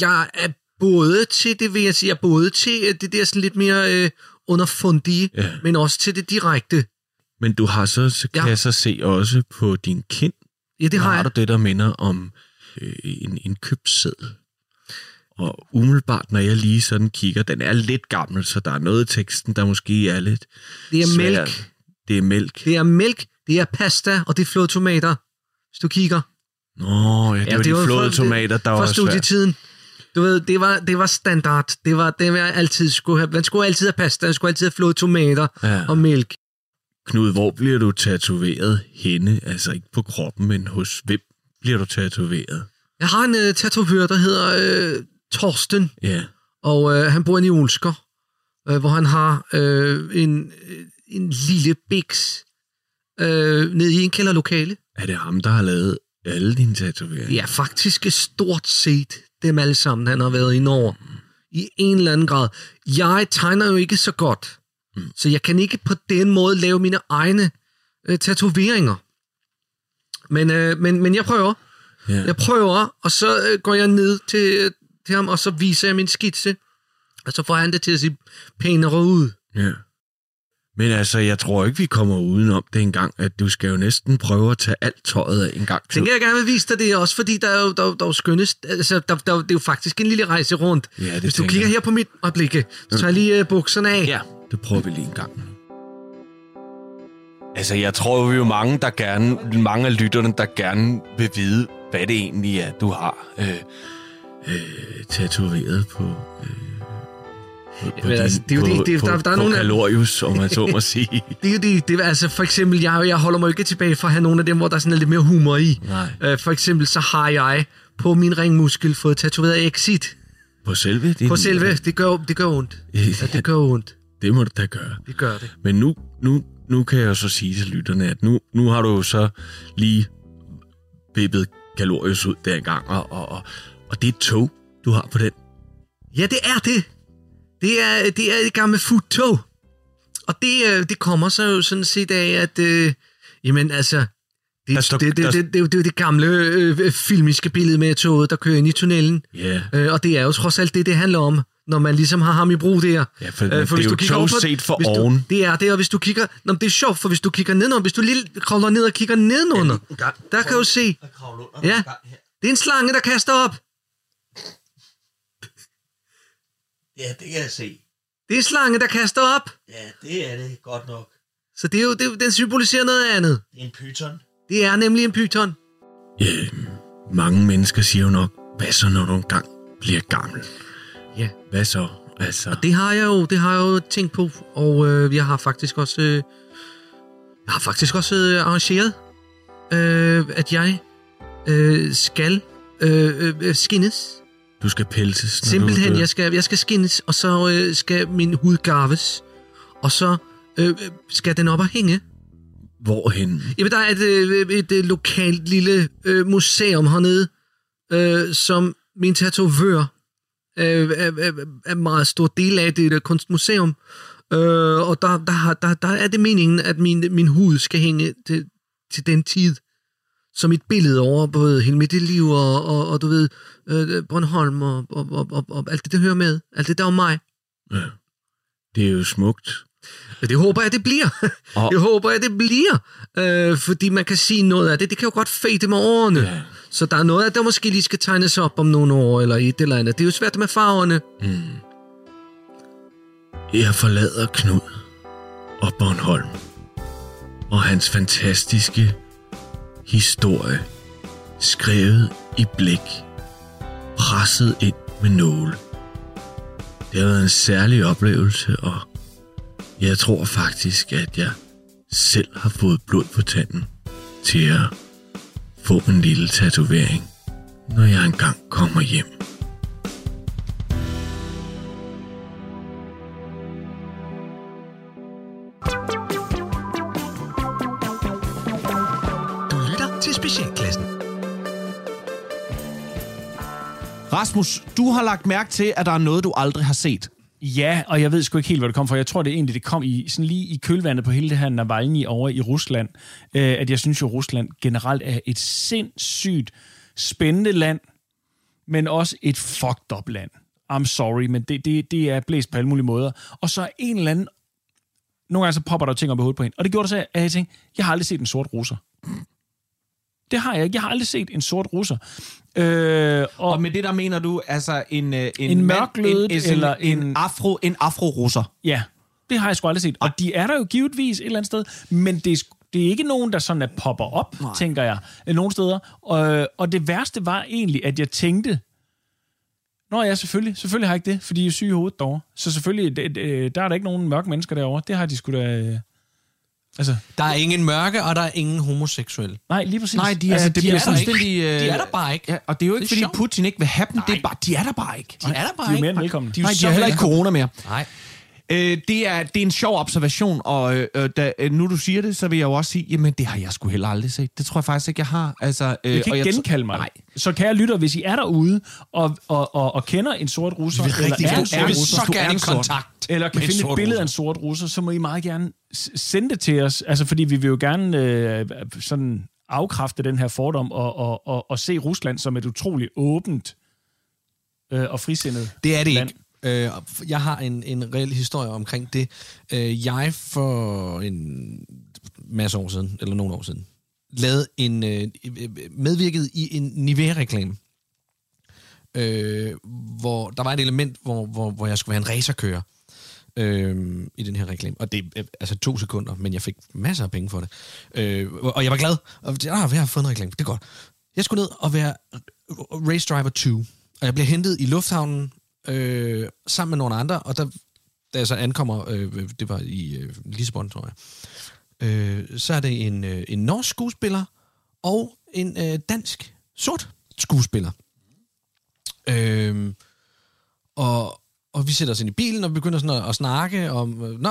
jeg er både til det, vil jeg sige, jeg er både til det der sådan lidt mere øh, underfundige, ja. men også til det direkte. Men du har så, så kan ja. jeg så se også på din kind, ja, det har, har jeg. Du det, der minder om øh, en, en købseddel. Og umiddelbart, når jeg lige sådan kigger, den er lidt gammel, så der er noget i teksten, der måske er lidt Det er svær. mælk. Det er mælk. Det er mælk, det er pasta, og det er flåede tomater, hvis du kigger. Nå, ja, det ja, var det de var flåede tomater, der var svært. For studietiden. Du ved, det var, det var standard. Det var, det var altid skulle have, man skulle altid have pasta, man skulle altid have flåede tomater ja. og mælk. Knud, hvor bliver du tatoveret henne? Altså ikke på kroppen, men hos hvem bliver du tatoveret? Jeg har en uh, tatovør, der hedder... Øh Torsten, yeah. og øh, han bor i Olsker, øh, hvor han har øh, en, en lille biks øh, nede i en kælderlokale. Er det ham, der har lavet alle dine tatoveringer? Ja, faktisk stort set dem alle sammen, han har været inde over. Mm. I en eller anden grad. Jeg tegner jo ikke så godt, mm. så jeg kan ikke på den måde lave mine egne øh, tatoveringer. Men, øh, men, men jeg prøver. Yeah. Jeg prøver, og så øh, går jeg ned til... Øh, til ham, og så viser jeg min skitse, og så får han det til at se pænere ud. Ja. Men altså, jeg tror ikke, vi kommer udenom det engang, at du skal jo næsten prøve at tage alt tøjet af en gang til. Det kan jeg gerne vise dig, det er også, fordi der er jo, der, der er skønnes, altså, der, der, det er jo faktisk en lille rejse rundt. Ja, hvis du klikker jeg. her på mit øjeblikke, så tager jeg lige uh, bukserne af. Ja, det prøver vi lige en gang. Altså, jeg tror vi jo mange, der gerne, mange af lytterne, der gerne vil vide, hvad det egentlig er, du har. Øh, Øh, tatoveret på kalorius, om man så må sige. Det er jo det. Det er, altså, for eksempel, jeg, jeg holder mig ikke tilbage fra at have nogle af dem, hvor der er sådan lidt mere humor i. Øh, for eksempel, så har jeg på min ringmuskel fået tatoveret Exit. På selve? På selve. Ring. Det gør, det gør ondt. Ja, ja, det gør ondt. Det må du da gøre. Det gør det. Men nu, nu, nu kan jeg jo så sige til lytterne, at nu, nu har du så lige bippet kalorius ud der engang, og... og, og Og det er et tog, du har på den. Ja, det er det. Det er, det er et gammelt food-tog. Og det, det kommer så jo sådan set af, at... Øh, jamen altså... Det, står, det, det, det, det, det, det er jo det gamle øh, filmiske billede med toget, der kører ind i tunnelen. Yeah. Øh, og det er jo trods alt det, det handler om, når man ligesom har ham i brug der. Ja, for, øh, for det er jo tog set for oven. Du, det er det, og hvis du kigger... Nå, det er sjovt, for hvis du kigger nedenunder... Hvis du lige kravler ned og kigger nedenunder, ja, der kan du se... Ja, det er en slange, der kaster op. Ja, det kan jeg se. Det er slange, der kaster op. Ja, det er det godt nok. Så det er jo, det, den symboliserer noget andet. Det er en pyton. Det er nemlig en pyton. Ja, mange mennesker siger jo nok, hvad så når du engang bliver gammel? Ja. Hvad så? Altså. Og det har jeg jo, det har jeg jo tænkt på, og øh, jeg har faktisk også, øh, jeg har faktisk også øh, arrangeret, øh, at jeg øh, skal øh, øh, skinnes. Du skal pelses. Når Simpelthen, du jeg, skal, jeg skal skinnes, og så øh, skal min hud garves, og så øh, skal den op og hænge. Hvorhen? Jamen, der er et, et, et lokalt lille øh, museum hernede, øh, som min tatovør øh, er, er en meget stor del af, det er et kunstmuseum, øh, og der, der, der, der er det meningen, at min, min hud skal hænge til, til den tid. Som et billede over både hele mit liv og, og, og du ved, øh, Bornholm og, og, og, og, og alt det, der hører med. Alt det, der om mig. Ja, det er jo smukt. Det håber jeg, det bliver. Og... Det håber jeg, det bliver. Øh, fordi man kan sige noget af det. Det kan jo godt fade med årene. Ja. Så der er noget af det, der måske lige skal tegnes op om nogle år eller et eller andet. Det er jo svært med farverne. Mm. Jeg forlader Knud og Bornholm. og hans fantastiske historie, skrevet i blæk, presset ind med nåle. Det har været en særlig oplevelse, og jeg tror faktisk, at jeg selv har fået blod på tanden til at få en lille tatovering, når jeg engang kommer hjem. Du lytter til Specialklassen. Rasmus, du har lagt mærke til, at der er noget, du aldrig har set. Ja, og jeg ved sgu ikke helt, hvor det kom fra. Jeg tror, det egentlig det kom i, sådan lige i kølvandet på hele det her Navalny over i Rusland. Øh, at jeg synes jo, Rusland generelt er et sindssygt spændende land, men også et fucked up land. I'm sorry, men det, det, det er blæst på alle mulige måder. Og så er en eller anden... Nogle gange så popper der ting op i hovedet på hende. Og det gjorde der så, at jeg tænkte, jeg har aldrig set en sort russer. Det har jeg ikke. Jeg har aldrig set en sort russer. Øh, og, og med det der mener du altså en en, en mørklødet en, eller en, en afro en afro-russer. Ja, det har jeg sgu aldrig set. Og de er der jo givetvis et eller andet sted, men det er, det er ikke nogen der sådan at popper op, nej, tænker jeg, nogle steder. Og, og det værste var egentlig at jeg tænkte, nå ja, selvfølgelig, selvfølgelig har jeg ikke det, fordi jeg er syg i hovedet derovre. Så selvfølgelig det, der er der ikke nogen mørke mennesker derovre. Det har de sgu da. Altså, der er ingen mørke, og der er ingen homoseksuelle. Nej, lige præcis. Nej, de er, altså, de er, der, ikke. De, øh, de er der bare ikke. Ja, og det er jo ikke, er fordi sjovt. Putin ikke vil have dem. Det er bare, de er der bare ikke. De er der bare de er ikke. De er mere velkommen. De er, nej, de har heller ikke corona mere. Nej. Øh, det, er, det er en sjov observation, og øh, da, nu du siger det, så vil jeg jo også sige, jamen det har jeg sgu heller aldrig set. Det tror jeg faktisk ikke, jeg har. Altså, øh, jeg kan ikke og jeg genkalde mig. Nej. Så kære lytter, hvis I er derude og, og, og, og kender en sort russer, eller rigtig, er en sort russer, så gerne kontakt. Eller kan finde et billede af en sort russer, så må I meget gerne sende det til os. Altså, fordi vi vil jo gerne øh, sådan afkræfte den her fordom og, og, og, og se Rusland som et utroligt åbent øh, og frisindet det er det land. Ikke. Øh, jeg har en, en reel historie omkring det. Øh, jeg for en masse år siden, eller nogle år siden, lavede en, øh, medvirket i en Nivea-reklame. Øh, hvor der var et element, hvor, hvor, hvor jeg skulle være en racerkører øh, i den her reklame. Og det er altså to sekunder, men jeg fik masser af penge for det. Øh, og jeg var glad. Og jeg har fået en reklame, det er godt. Jeg skulle ned og være race driver to. Og jeg blev hentet i lufthavnen øh, sammen med nogle andre, og der, da jeg så ankommer, øh, det var i øh, Lissabon, tror jeg, øh, så er det en, øh, en norsk skuespiller og en øh, dansk sort skuespiller. Øhm, og, og vi sætter os ind i bilen, og vi begynder sådan at, at snakke om, nå,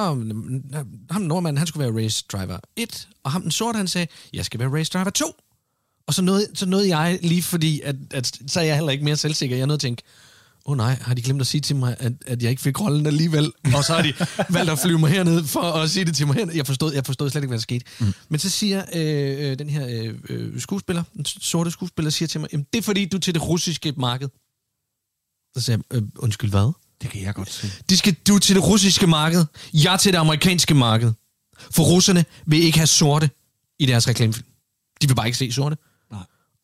ham nordmanden, han skulle være race driver et, og ham den sorte, han sagde, jeg skal være race driver to. Og så nåede, så nåede jeg lige, fordi at, at, så er jeg heller ikke mere selvsikker. Jeg er nødt til at tænke, åh oh, nej, har de glemt at sige til mig, at, at jeg ikke fik rollen alligevel? Og så har de valgt at flyve mig herned for at sige det til mig herned. Jeg forstod, jeg forstod slet ikke, hvad der skete. Mm. Men så siger øh, den her øh, skuespiller, den sorte skuespiller, siger til mig, det er fordi, du er til det russiske marked. Så sagde jeg, øh, undskyld hvad? Det kan jeg godt se. De skal, du til det russiske marked, jeg til det amerikanske marked. For russerne vil ikke have sorte i deres reklamefilm. De vil bare ikke se sorte. Nej.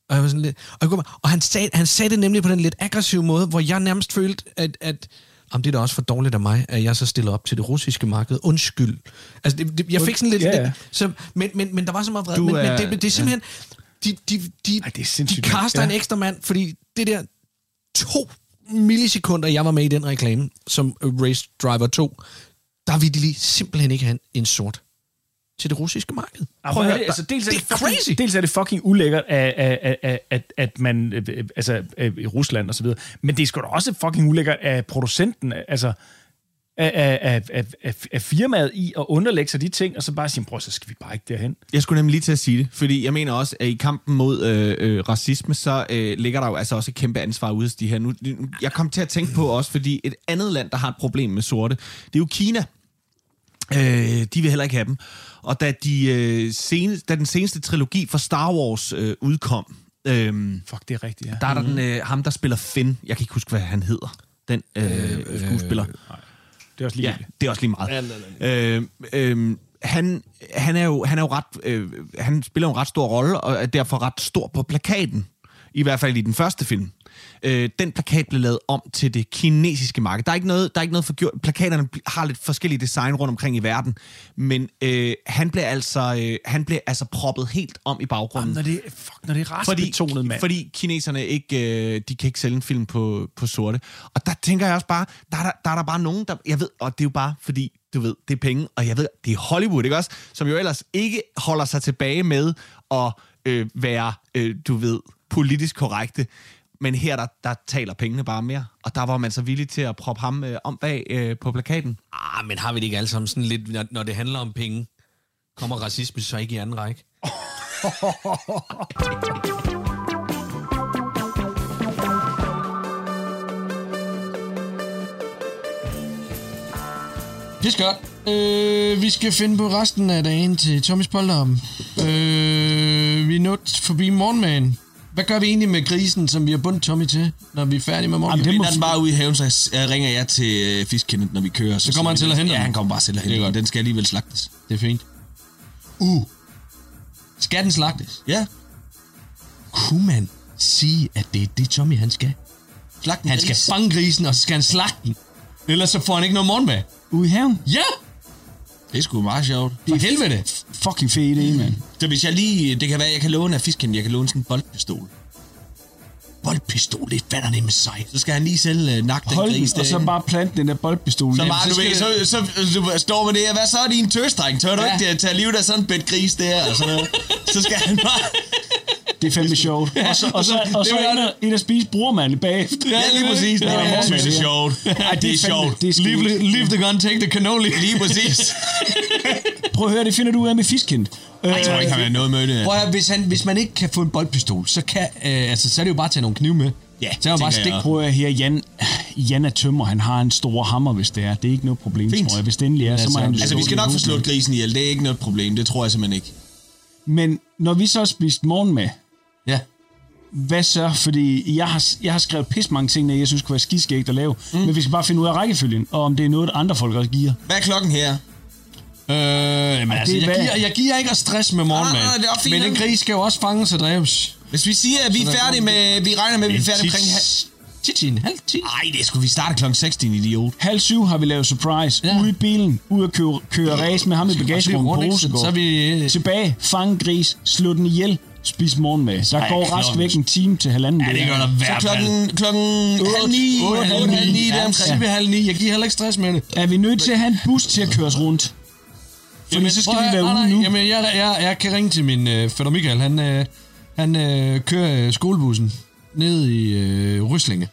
Og, jeg var sådan lidt, og, jeg kunne, og han, sag, han sagde det nemlig på den lidt aggressive måde, hvor jeg nærmest følte, at, at jamen, det er da også for dårligt af mig, at jeg så stiller op til det russiske marked. Undskyld. Altså, det, det, jeg fik sådan lidt... Ja, ja. Så, men, men, men der var så meget vrede. Men, men det, det, det er simpelthen... De, de, de, Ej, det er de kaster ja. en ekstra mand, fordi det der to... millisekunder, jeg var med i den reklame, som Race Driver to, der ville de lige simpelthen ikke have en sort til det russiske marked. Prøv at høre, altså, dels er det, det er crazy. Fucking, dels er det fucking ulækkert, at, at, at, at man, altså i Rusland og så videre, men det er sgu da også fucking ulækkert af producenten, altså af, af, af, af, af firmaet i at underlægge sig de ting, og så bare sige, bror, så skal vi bare ikke derhen. Jeg skulle nemlig lige til at sige det, fordi jeg mener også, at i kampen mod øh, øh, racisme, så øh, ligger der jo altså også et kæmpe ansvar ude af de her. Nu, jeg kom til at tænke på også, fordi et andet land, der har et problem med sorte, det er jo Kina. Øh, de vil heller ikke have dem. Og da, de, øh, seneste, da den seneste trilogi for Star Wars øh, udkom, øh, fuck, det er rigtigt, ja. Der er der den, øh, ham, der spiller Finn. Jeg kan ikke huske, hvad han hedder. Den øh, øh, skuespiller. Øh, øh, Det er også lige, ja, det er også lige meget. Ja, ja, ja. Øh, øh, han, han, er jo, han er jo ret, øh, han spiller en ret stor rolle og er derfor ret stor på plakaten, i hvert fald i den første film. Øh, den plakat blev lavet om til det kinesiske marked. Der er ikke noget, der er ikke noget forgjort. Plakaterne har lidt forskellige design rundt omkring i verden, men øh, han blev altså øh, han blev altså proppet helt om i baggrunden. Jamen, når det fuck, når det er raskbetonet, mand. Fordi kineserne ikke øh, de kan ikke sælge en film på på sorte. Og der tænker jeg også bare, der er der, der er der bare nogen der jeg ved, og det er jo bare fordi du ved, det er penge, og jeg ved, det er Hollywood, ikke også, som jo ellers ikke holder sig tilbage med at øh, være, øh, du ved, politisk korrekte. Men her, der, der taler pengene bare mere. Og der var man så villig til at proppe ham øh, om bag øh, på plakaten. Ah, men har vi det ikke alle sammen sådan lidt, når, når det handler om penge, kommer racisme så ikke i anden række? Det skal. Øh, vi skal finde på resten af dagen til Tommys Polterabend. Øh, vi er nået forbi morgenmagen. Hvad gør vi egentlig med grisen, som vi har bundet Tommy til, når vi er færdige med morgen? Vi vinder den bare ud i haven, så jeg ringer jer til fiskkendet, når vi kører. Så, så kommer han til at hente den? Ja, han kommer bare til at hente den. Den skal alligevel slagtes. Det er fint. Uh. Skal den slagtes? Ja. Kunne man sige, at det er det, Tommy han skal? Slagten. Han skal fange grisen, og så skal han slagte den. Ellers så får han ikke noget morgenmad. Ude i haven? Ja! Det er sgu meget sjovt. For det er helvede. F- fucking fed idé, mand. Så hvis jeg lige... Det kan være, jeg kan låne af fiskkind. Jeg kan låne sådan en boldpistol. Boldpistol, det fatter nemlig sej. Så skal han lige selv uh, nakke den gris. Og så bare plante den der boldpistol. Så, bare, så, du ved, så, så, så du står med det her. Hvad så er din tøsdreng? Tør du ja. ikke at tage livet af sådan en bedt gris der? Og sådan noget. Så skal han bare... Det er fandme sjovt. Og så, og så, og så er der en at spise brormand bagefter. Ja, lige præcis. Det er, ja, det er, det er sjovt. Ej, det, det er sjovt. Det er leave, leave the gun, take the cannoli. Lige præcis. Prøv at høre, det finder du ud af med fiskkind. Ej, jeg tror ikke, han vil have noget med det. Prøv at høre, hvis, han, hvis man ikke kan få en boldpistol, så, kan, øh, altså, så er det jo bare at tage nogle knive med. Ja, så er det bare stik. Prøv at høre, Jan, Jan er tømmer. Han har en stor hammer, hvis det er. Det er ikke noget problem, fint, tror jeg. Hvis det endelig er, ja, så må han... Altså, vi skal nok få slået grisen ihjel. Det er ikke noget problem. Det tror jeg simpelthen ikke. Men når vi så har spist morgen med, ja. Hvad så? Fordi jeg har, jeg har skrevet pis mange ting, der jeg synes kunne være skidskægt at lave. Mm. Men vi skal bare finde ud af rækkefølgen, og om det er noget, andre folk også giver. Hvad er klokken her? Øh, jamen, altså, jeg, giver, jeg giver ikke at stress med morgenmad. Ah, ah, men den gris skal jo også fanges og dræbes. Hvis vi siger, at vi er færdige med... Vi regner med, at vi er færdige omkring... Tidtiden, halv ti. Ej, det skulle vi starte klokken seks, din idiot. Halv syv har vi lavet surprise. Ja. Ude i bilen, ude at køre, køre ja. race med ham i bagagerummet. Så vi øh... tilbage, fange gris, slå den ihjel, spis morgenmad. Så går knoppen. Rask væk en time til halvanden. Ja, det gør der hvert fald. Så klokken halv ni, halv ni, der omkring halv ni. Jeg giver heller ikke stress med det. Er vi nødt til at have en bus til at køre os rundt? Fordi jamen, så skal vi være ude nu. Jamen, jeg, jeg, jeg kan ringe til min øh, fætter Michael. Han, øh, han øh, kører øh, skolebussen ned i øh, Ryslinge.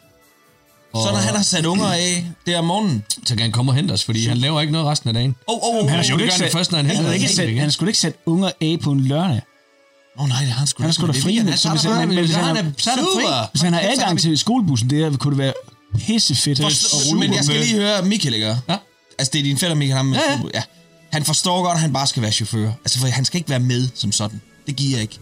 Og så når han har sat unger af der om morgenen, så kan han komme og hente os, fordi så han laver ikke noget resten af dagen. Åh, oh, åh, oh, oh, han har jo ikke det først, når han henter os. Han skulle ikke sætte unger af på en lørdag. Åh oh, nej, det har han sgu da. Han skulle da fri, men så hvis han har adgang til skolebussen, det kunne det være pissefedt at rulle. Men jeg skal lige høre Michael, ikke? Altså, det er din fætter Michael, ham med skolebussen. Han forstår godt, at han bare skal være chauffør. Altså, for han skal ikke være med som sådan. Det giver jeg ikke.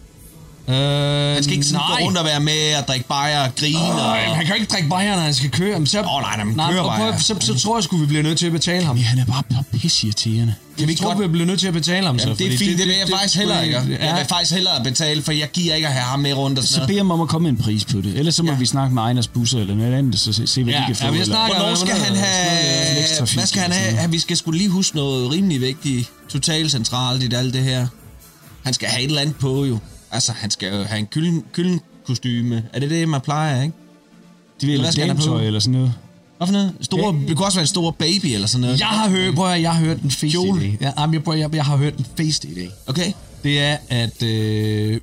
Øh, han skal ikke sådan nej. gå rundt og være med og drikke bajer og grine. Øh, og... Han kan ikke drikke bajer, når han skal køre. Åh så... oh, nej, når man nej, kører bajer. Så, så, så tror jeg sgu, vi bliver nødt til at betale ham. Ja, han er bare, bare pissirriterende. Kan vi ikke godt... vi bliver nødt til at betale ham så? Jamen, det er fint, det, det, det vil jeg det, faktisk det, hellere ikke. Ja. Jeg vil faktisk hellere betale, for jeg giver ikke at have ham med rundt og sådan noget. Så beder man om at komme en pris på det. Ellers så må ja. vi snakke med Ejners busser eller noget andet, så se, se hvad ja. de kan få. Ja, vi snakker, hvornår skal han have... Hvad skal han have? Vi skal sgu lige huske noget rimelig vigtigt. Totalt centralt i alt det her. Han skal have et eller andet på, jo. Altså, han skal jo have en kyldenkostyme. Er det det, man plejer, ikke? Det vil være damtøj eller sådan noget. Hvad for noget? Store, hey. Det kunne også være en stor baby eller sådan noget. Jeg har hørt, prøv at høre, jeg har hørt en fest idé. Ja, jamen, jeg, prøv, jeg, jeg har hørt en fest idé. Okay. Det er, at øh,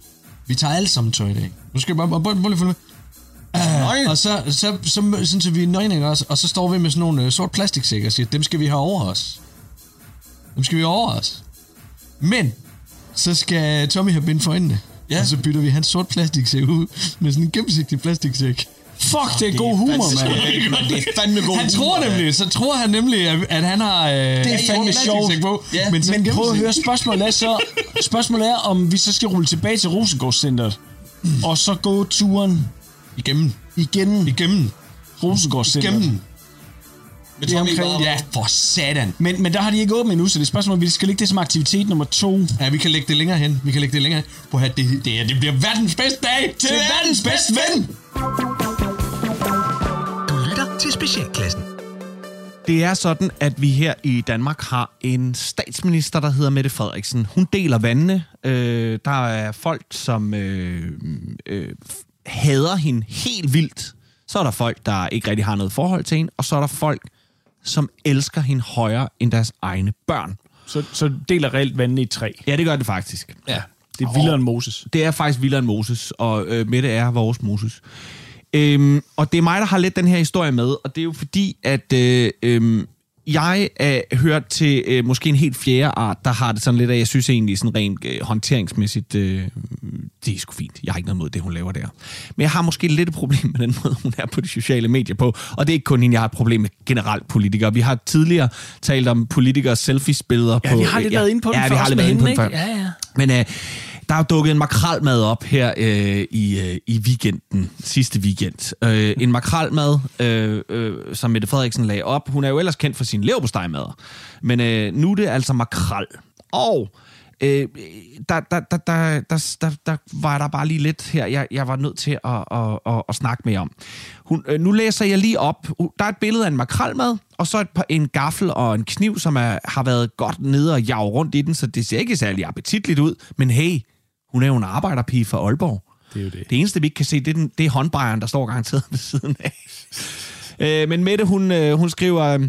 vi tager alle sammen tøj i dag. Nu skal jeg bare, prøv lige følge med. Og så, så, så, så, så vi er nøgne også, og så står vi med sådan nogle øh, sort plastiksækker og siger, dem skal vi have over os. Dem skal vi have over os. Men, så skal Tommy have bindt for øjnene. Ja. Og så bytter vi hans sort plastiksæk ud med sådan en gennemsigtig plastiksæk. Fuck, det er, det er god humor, mand. Det er fandme god han tror humor, nemlig, så tror han nemlig, at, at han har øh, det er fandme sjovt. Ja, men men prøv at høre, spørgsmålet er så, spørgsmålet er, om vi så skal rulle tilbage til Rosengårdscenteret, mm. og så gå turen igennem. Igennem. Igennem. Rosengårdscenteret. Igennem. Det er omkring, ja, for satan. Men, men der har de ikke åbnet endnu, så det er spørgsmålet, vi skal lægge det som aktivitet nummer to. Ja, vi kan lægge det længere hen. Vi kan lægge det længere hen. Prøv at høre, det, det, det bliver verdens bedste dag til verdens bedste ven. til Specialklassen. Det er sådan, at vi her i Danmark har en statsminister, der hedder Mette Frederiksen. Hun deler vandene. Øh, der er folk, som øh, øh, hader hende helt vildt. Så er der folk, der ikke rigtig har noget forhold til hende. Og så er der folk, som elsker hende højere end deres egne børn. Så, så deler reelt vandene i tre. Ja, det gør det faktisk. Ja. Det er vildere end Moses. Det er faktisk vildere end Moses, og øh, Mette er vores Moses. Øhm, og det er mig, der har lidt den her historie med, og det er jo fordi, at øh, øh, jeg er hørt til øh, måske en helt fjerde art, der har det sådan lidt af, jeg synes egentlig sådan rent øh, håndteringsmæssigt, øh, det er sgu fint. Jeg har ikke noget mod det, hun laver der. Men jeg har måske lidt et problem med den måde, hun er på de sociale medier på, og det er ikke kun hende, jeg har et problem med generelt politikere. Vi har tidligere talt om politikers selfies-billeder på... Ja, vi har lidt øh, været ja, inde på den ja, før. Ja, vi har lidt været inde på den før. Ja, ja. Men øh, der er dukket en makrelmad op her øh, i, øh, i weekenden, sidste weekend. Øh, en makrelmad, øh, øh, som Mette Frederiksen lagde op. Hun er jo ellers kendt for sine leverpostejmadder. Men øh, nu er det altså makrel. Og øh, der, der, der, der, der, der var der bare lige lidt her, jeg, jeg var nødt til at, at, at, at snakke mere om. Hun, øh, nu læser jeg lige op. Der er et billede af en makrelmad, og så et par, en gaffel og en kniv, som er, har været godt nede og jaget rundt i den, så det ser ikke særlig appetitligt ud. Men hey... Hun er jo en arbejderpige fra Aalborg. Det er jo det. Det eneste, vi ikke kan se, det er, den, det er håndbrejeren, der står garanteret ved siden af. øh, men Mette, hun, øh, hun skriver, øh,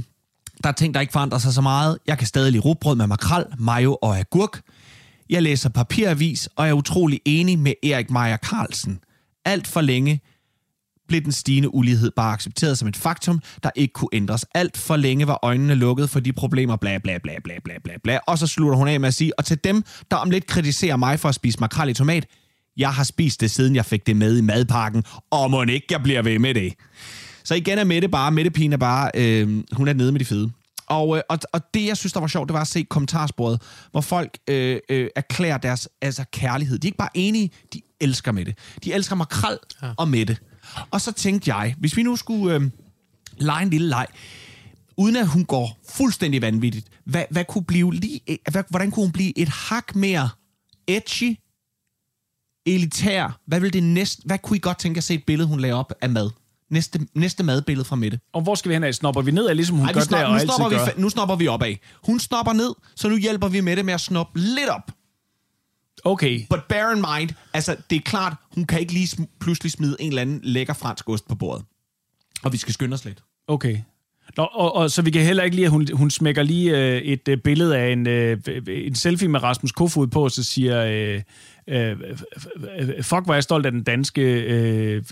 der er ting, der ikke forandrer sig så meget. Jeg kan stadig lide rugbrød med makrel, mayo og agurk. Jeg læser papiravis, og er utrolig enig med Erik Meyer-Karlsen. Alt for længe blev den stigende ulighed bare accepteret som et faktum, der ikke kunne ændres. Alt for længe var øjnene lukket for de problemer, bla bla bla bla bla bla bla. Og så slutter hun af med at sige, og til dem, der om lidt kritiserer mig for at spise makrel i tomat, jeg har spist det, siden jeg fik det med i madpakken, og mon ikke, jeg bliver ved med det. Så igen er Mette bare, Mettepigen er bare, øh, hun er nede med de fede. Og, og, og det, jeg synes, der var sjovt, det var at se kommentarsporet, hvor folk øh, øh, erklærer deres altså, kærlighed. De er ikke bare enige, de elsker Mette. De elsker makrel ja. og Mette. Og så tænkte jeg, hvis vi nu skulle øh, lege en lille leg, uden at hun går fuldstændig vanvittigt, hvad, hvad kunne blive lige, hvad, hvordan kunne hun blive et hak mere edgy, elitær? Hvad ville det næste, hvad kunne I godt tænke at se et billede, hun lagde op af mad? Næste, næste madbillede fra Mette. Og hvor skal vi hen af? Snopper vi ned af, ligesom hun Ej, gør snop, der og altid vi, gør? Nu snopper vi opad. Hun snopper ned, så nu hjælper vi Mette med at snoppe lidt op. Okay. But bear in mind, altså det er klart, hun kan ikke lige sm- pludselig smide en eller anden lækker fransk ost på bordet. Og vi skal skynde os lidt. Okay. Nå, og, og så vi kan heller ikke lide, at hun, hun smækker lige øh, et øh, billede af en, øh, en selfie med Rasmus Kofod på, så siger, øh, øh, fuck, hvor jeg stolt af den danske øh,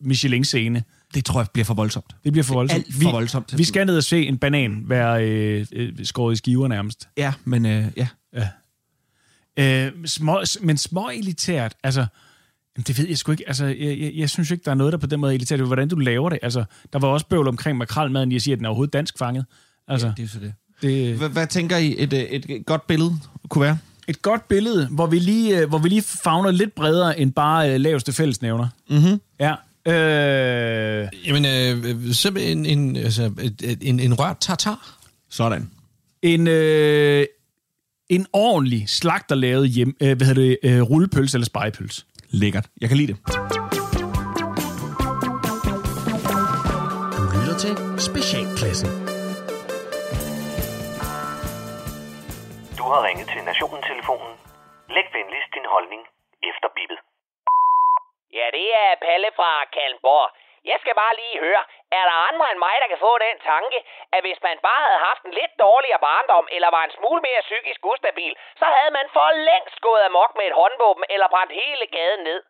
Michelin-scene. Det tror jeg bliver for voldsomt. Det bliver for voldsomt. Alt for voldsomt. Vi, vi skal ned og se en banan være øh, øh, skåret i skiver nærmest. Ja, men øh, ja. Ja. Øh, små, men små elitært, altså, det ved jeg sgu ikke, altså, jeg, jeg, jeg synes ikke, der er noget, der på den måde elitært, hvordan du laver det, altså, der var også bøvl omkring makrelmaden, jeg siger, at den er overhovedet dansk fanget, altså. Ja, det er så det. det hvad, hvad tænker I, et, et, et godt billede kunne være? Et godt billede, hvor vi lige, hvor vi lige favner lidt bredere, end bare øh, laveste fællesnævner. Mhm. Ja. Øh... Jamen, øh, simpelthen en, en, altså, en, en, en rørt tartar. Sådan. En, øh... En ordentlig slagterlavet hjem, øh, hvad hedder det, øh, rullepølse eller spegepølse. Lækkert. Jeg kan lide det. Du lytter til Specialklassen. Du har ringet til Nationen-telefonen. Læg venligst din holdning efter bippet. Ja, det er Pelle fra Kalmborg. Jeg skal bare lige høre, er der andre end mig, der kan få den tanke, at hvis man bare havde haft en lidt dårligere barndom, eller var en smule mere psykisk ustabil, så havde man for længst gået amok med et håndvåben, eller brændt hele gaden ned.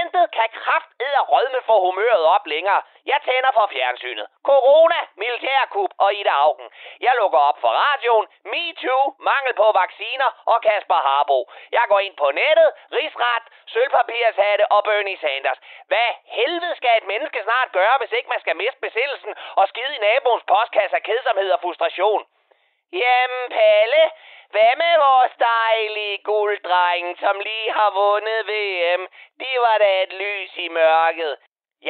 Intet kan kraftedderrødme for humøret op længere. Jeg tænder for fjernsynet. Corona, militærkup og Ida Auken. Jeg lukker op for radioen, MeToo, mangel på vacciner og Kasper Harbo. Jeg går ind på nettet, rigsret, sølvpapirshatte og Bernie Sanders. Hvad helvede skal et menneske snart gøre, hvis ikke man skal miste besindelsen og skide i naboens postkasse af kedsomhed og frustration? Jamen, Palle... Hvad med vores dejlige gulddreng, som lige har vundet V M? Det var da et lys i mørket.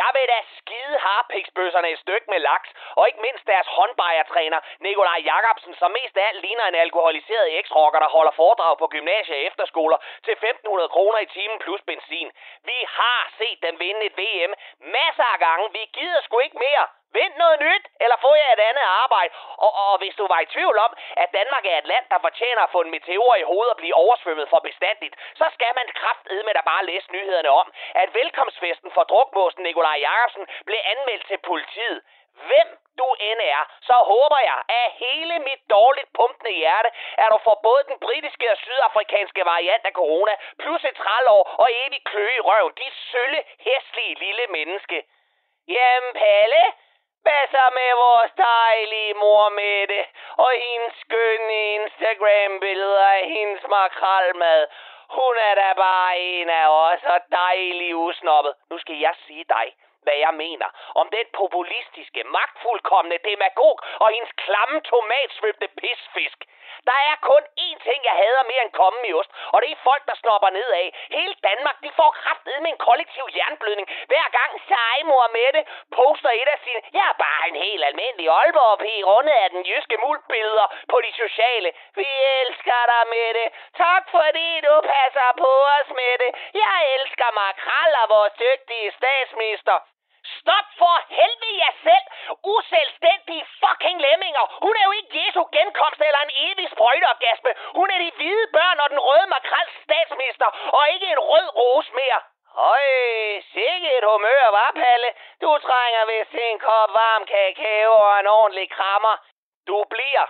Jeg vil da skide harpiksbøsserne et stykke med laks, og ikke mindst deres håndbejertræner, Nikolaj Jacobsen, som mest af alt ligner en alkoholiseret eks-rocker, der holder foredrag på gymnasier og efterskoler til femten hundrede kroner i timen plus benzin. Vi har set dem vinde et V M masser af gange. Vi gider sgu ikke mere. Vind noget nyt, eller få jer et andet arbejde. Og, og hvis du var i tvivl om, at Danmark er et land, der fortjener at få en meteor i hovedet og blive oversvømmet for bestandigt, så skal man kraftedme da bare læse nyhederne om, at velkomstfesten for drukmåsen Nikolaj Jacobsen blev anmeldt til politiet. Hvem du end er, så håber jeg af hele mit dårligt pumpende hjerte, at du får både den britiske og sydafrikanske variant af corona, plus et trælår og evig kløe i røven. De sølle, hæslige lille menneske. Jamen Pelle, hvad så med vores dejlige mor Mette og hendes skønne Instagram-billeder af hendes makrelmad? Hun er da bare en af os og dejlig usnoppet. Nu skal jeg sige dig, hvad jeg mener om den populistiske, magtfuldkommende demagog og hendes klamme tomatsvøbte pisfisk. Der er kun én ting, jeg hader mere end kommen i ost, og det er folk, der snopper nedad. Hele Danmark, de får kraftedme med en kollektiv jernblødning, hver gang sejmor Mette poster et af sine "jeg er bare en helt almindelig Aalborg P" rundet af den jyske multbilleder på de sociale. Vi elsker dig, Mette. Tak fordi du passer på os, Mette. Jeg elsker makrel og vores dygtige statsminister. Stop for helvede jer selv, uselvstændige fucking lemminger. Hun er jo ikke Jesu genkomst eller en evig sprøjteorgasme. Hun er de hvide børn og den røde makrels statsminister, og ikke en rød rose mere. Høj, sikke et humør, hva Palle? Du trænger vist til en kop varm kakao og en ordentlig krammer. Du bliver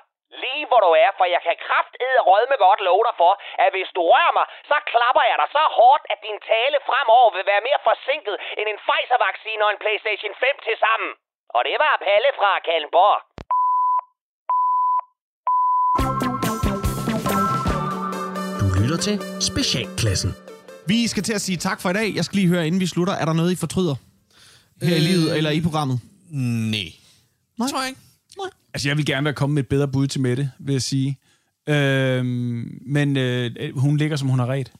lige hvor du er, for jeg kan kraftede rødme godt love dig for, at hvis du rører mig, så klapper jeg dig så hårdt, at din tale fremover vil være mere forsinket end en Pfizer-vaccine og en PlayStation fem til sammen. Og det var Palle fra Kalmborg. Du lytter til Specialklassen. Vi skal til at sige tak for i dag. Jeg skal lige høre, inden vi slutter, er der noget, I fortryder? Her i livet eller i programmet? Nej. Nej, tror jeg ikke. Nej. Altså, jeg vil gerne være kommet med et bedre bud til Mette, vil jeg sige. Øhm, men øh, hun ligger, som hun har ret.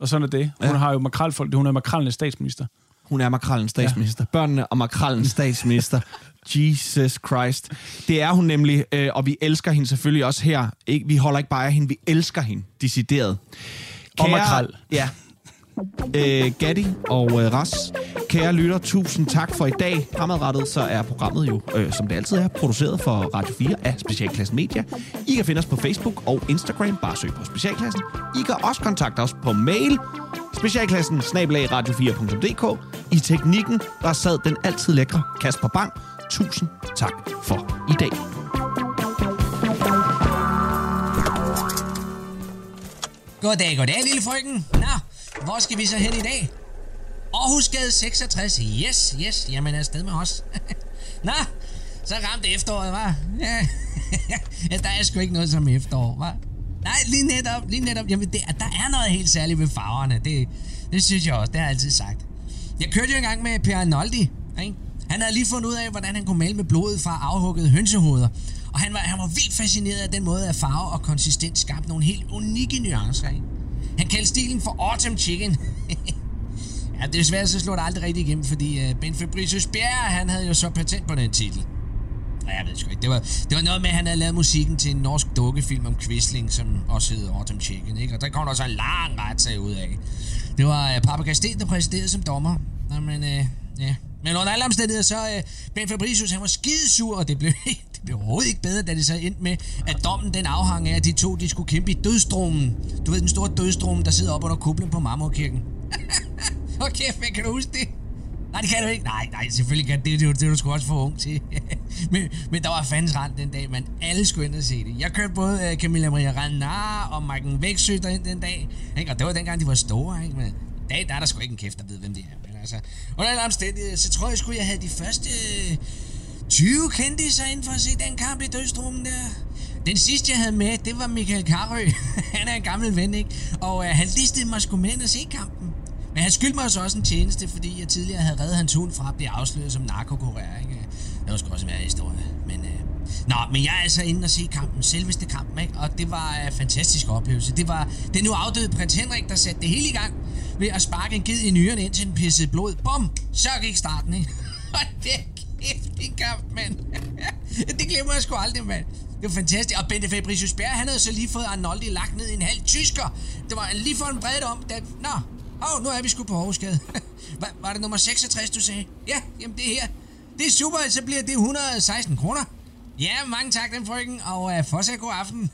Og sådan er det. Hun ja. har jo makrelfolk. Hun er makrelens statsminister. Hun er makrelens statsminister. Ja. Børnene og makrelens statsminister. Jesus Christ. Det er hun nemlig, øh, og vi elsker hende selvfølgelig også her. Ikke? Vi holder ikke bare af hende, vi elsker hende. Decideret. Kære, og makrel. Ja. Øh, Gatti og øh, Ras, kære lytter, tusind tak for i dag. Fremadrettet så er programmet jo, øh, som det altid er, produceret for Radio fire af Specialklassen Media. I kan finde os på Facebook og Instagram, bare søg på Specialklassen. I kan også kontakte os på mail, specialklassen snabel-a radio fire punktum d k. I teknikken, der sad den altid lækre Kasper Bang. Tusind tak for i dag. Goddag, goddag, lille frøken. Nå, hvor skal vi så hen i dag? Aarhusgade seksogtres. Yes, yes. Jamen, afsted med os. Nå, så ramte efteråret, hva'? Ja, der er sgu ikke noget som efterår, hva'? Nej, lige netop, lige netop. Jamen, det, der er noget helt særligt ved farverne. Det, det synes jeg også, det har jeg altid sagt. Jeg kørte jo engang med Per Arnoldi, ikke? Han havde lige fundet ud af, hvordan han kunne male med blodet fra afhuggede hønsehoveder. Og han var, han var vildt fascineret af den måde, at farve og konsistens skabte nogle helt unikke nuancer, ikke? Han kaldte stilen for Autumn Chicken. Ja, desværre så slog det aldrig rigtigt igennem, fordi uh, Ben Fabricius-Bjerre, han havde jo så patent på den titel. Ja, jeg ved sgu ikke. Det var, det var noget med, at han havde lavet musikken til en norsk dukkefilm om Quisling, som også hed Autumn Chicken, ikke? Og der kom der så en lang retssag ud af. Det var uh, Papa Gastel, der præsiderede som dommer. Nå, men, uh, ja. Men under alle omstændigheder, så uh, Ben Fabricius, han var skidesur, og det blev Det blev overhovedet ikke bedre, da det så endte med, at dommen den afhang af, at de to de skulle kæmpe i dødsdrummen. Du ved, den store dødsdrummen, der sidder op under kuplen på Marmorkirken. Hvor kæft, hvad kan du huske det? Nej, det kan du ikke. Nej, nej, selvfølgelig kan det. Det, det, det er du sgu også for ung til. men, men der var fandens rand den dag, man. Alle skulle ind og se det. Jeg kørte både uh, Camilla Maria Renard og Marken Væksø derind den dag. Ikke? Og det var dengang, de var store. Ikke? Men i dag der er der sgu ikke en kæft, der ved, hvem det er. Men altså, under alle omstændigheder, så tror jeg sgu, jeg havde de første Uh, tyve kendte sig ind for at se den kamp i dødsdrummen der. Den sidste, jeg havde med, det var Michael Carøe. Han er en gammel ven, ikke? Og øh, han listede mig sgu med ind og se kampen. Men han skyldte mig også en tjeneste, fordi jeg tidligere havde reddet hans hund fra at blive afsløret som narkokurer, ikke? Det var sgu også en værre historie, men Øh... Nå, men jeg er altså inde og se kampen, selveste kampen, ikke? Og det var en øh, fantastisk oplevelse. Det var den nu afdøde prins Henrik, der satte det hele i gang ved at sparke en ged i nyrerne ind til den pissede blod. Bum! Så gik starten, ikke? Og det hæftig kamp, mand. Det glemmer jeg sgu aldrig, mand. Det var fantastisk. Og Bente Fabricius-Bjerre, han havde så lige fået Arnoldi lagt ned i en halv tysker. Det var lige for en bredt om. Da nå, hov, nu er vi sgu på Aarhusgade. var, var det nummer seksogtres, du sagde? Ja, jamen det her. Det er super, så bliver det et hundrede og seksten kroner. Ja, mange tak den frøken, og uh, fortsat god aften.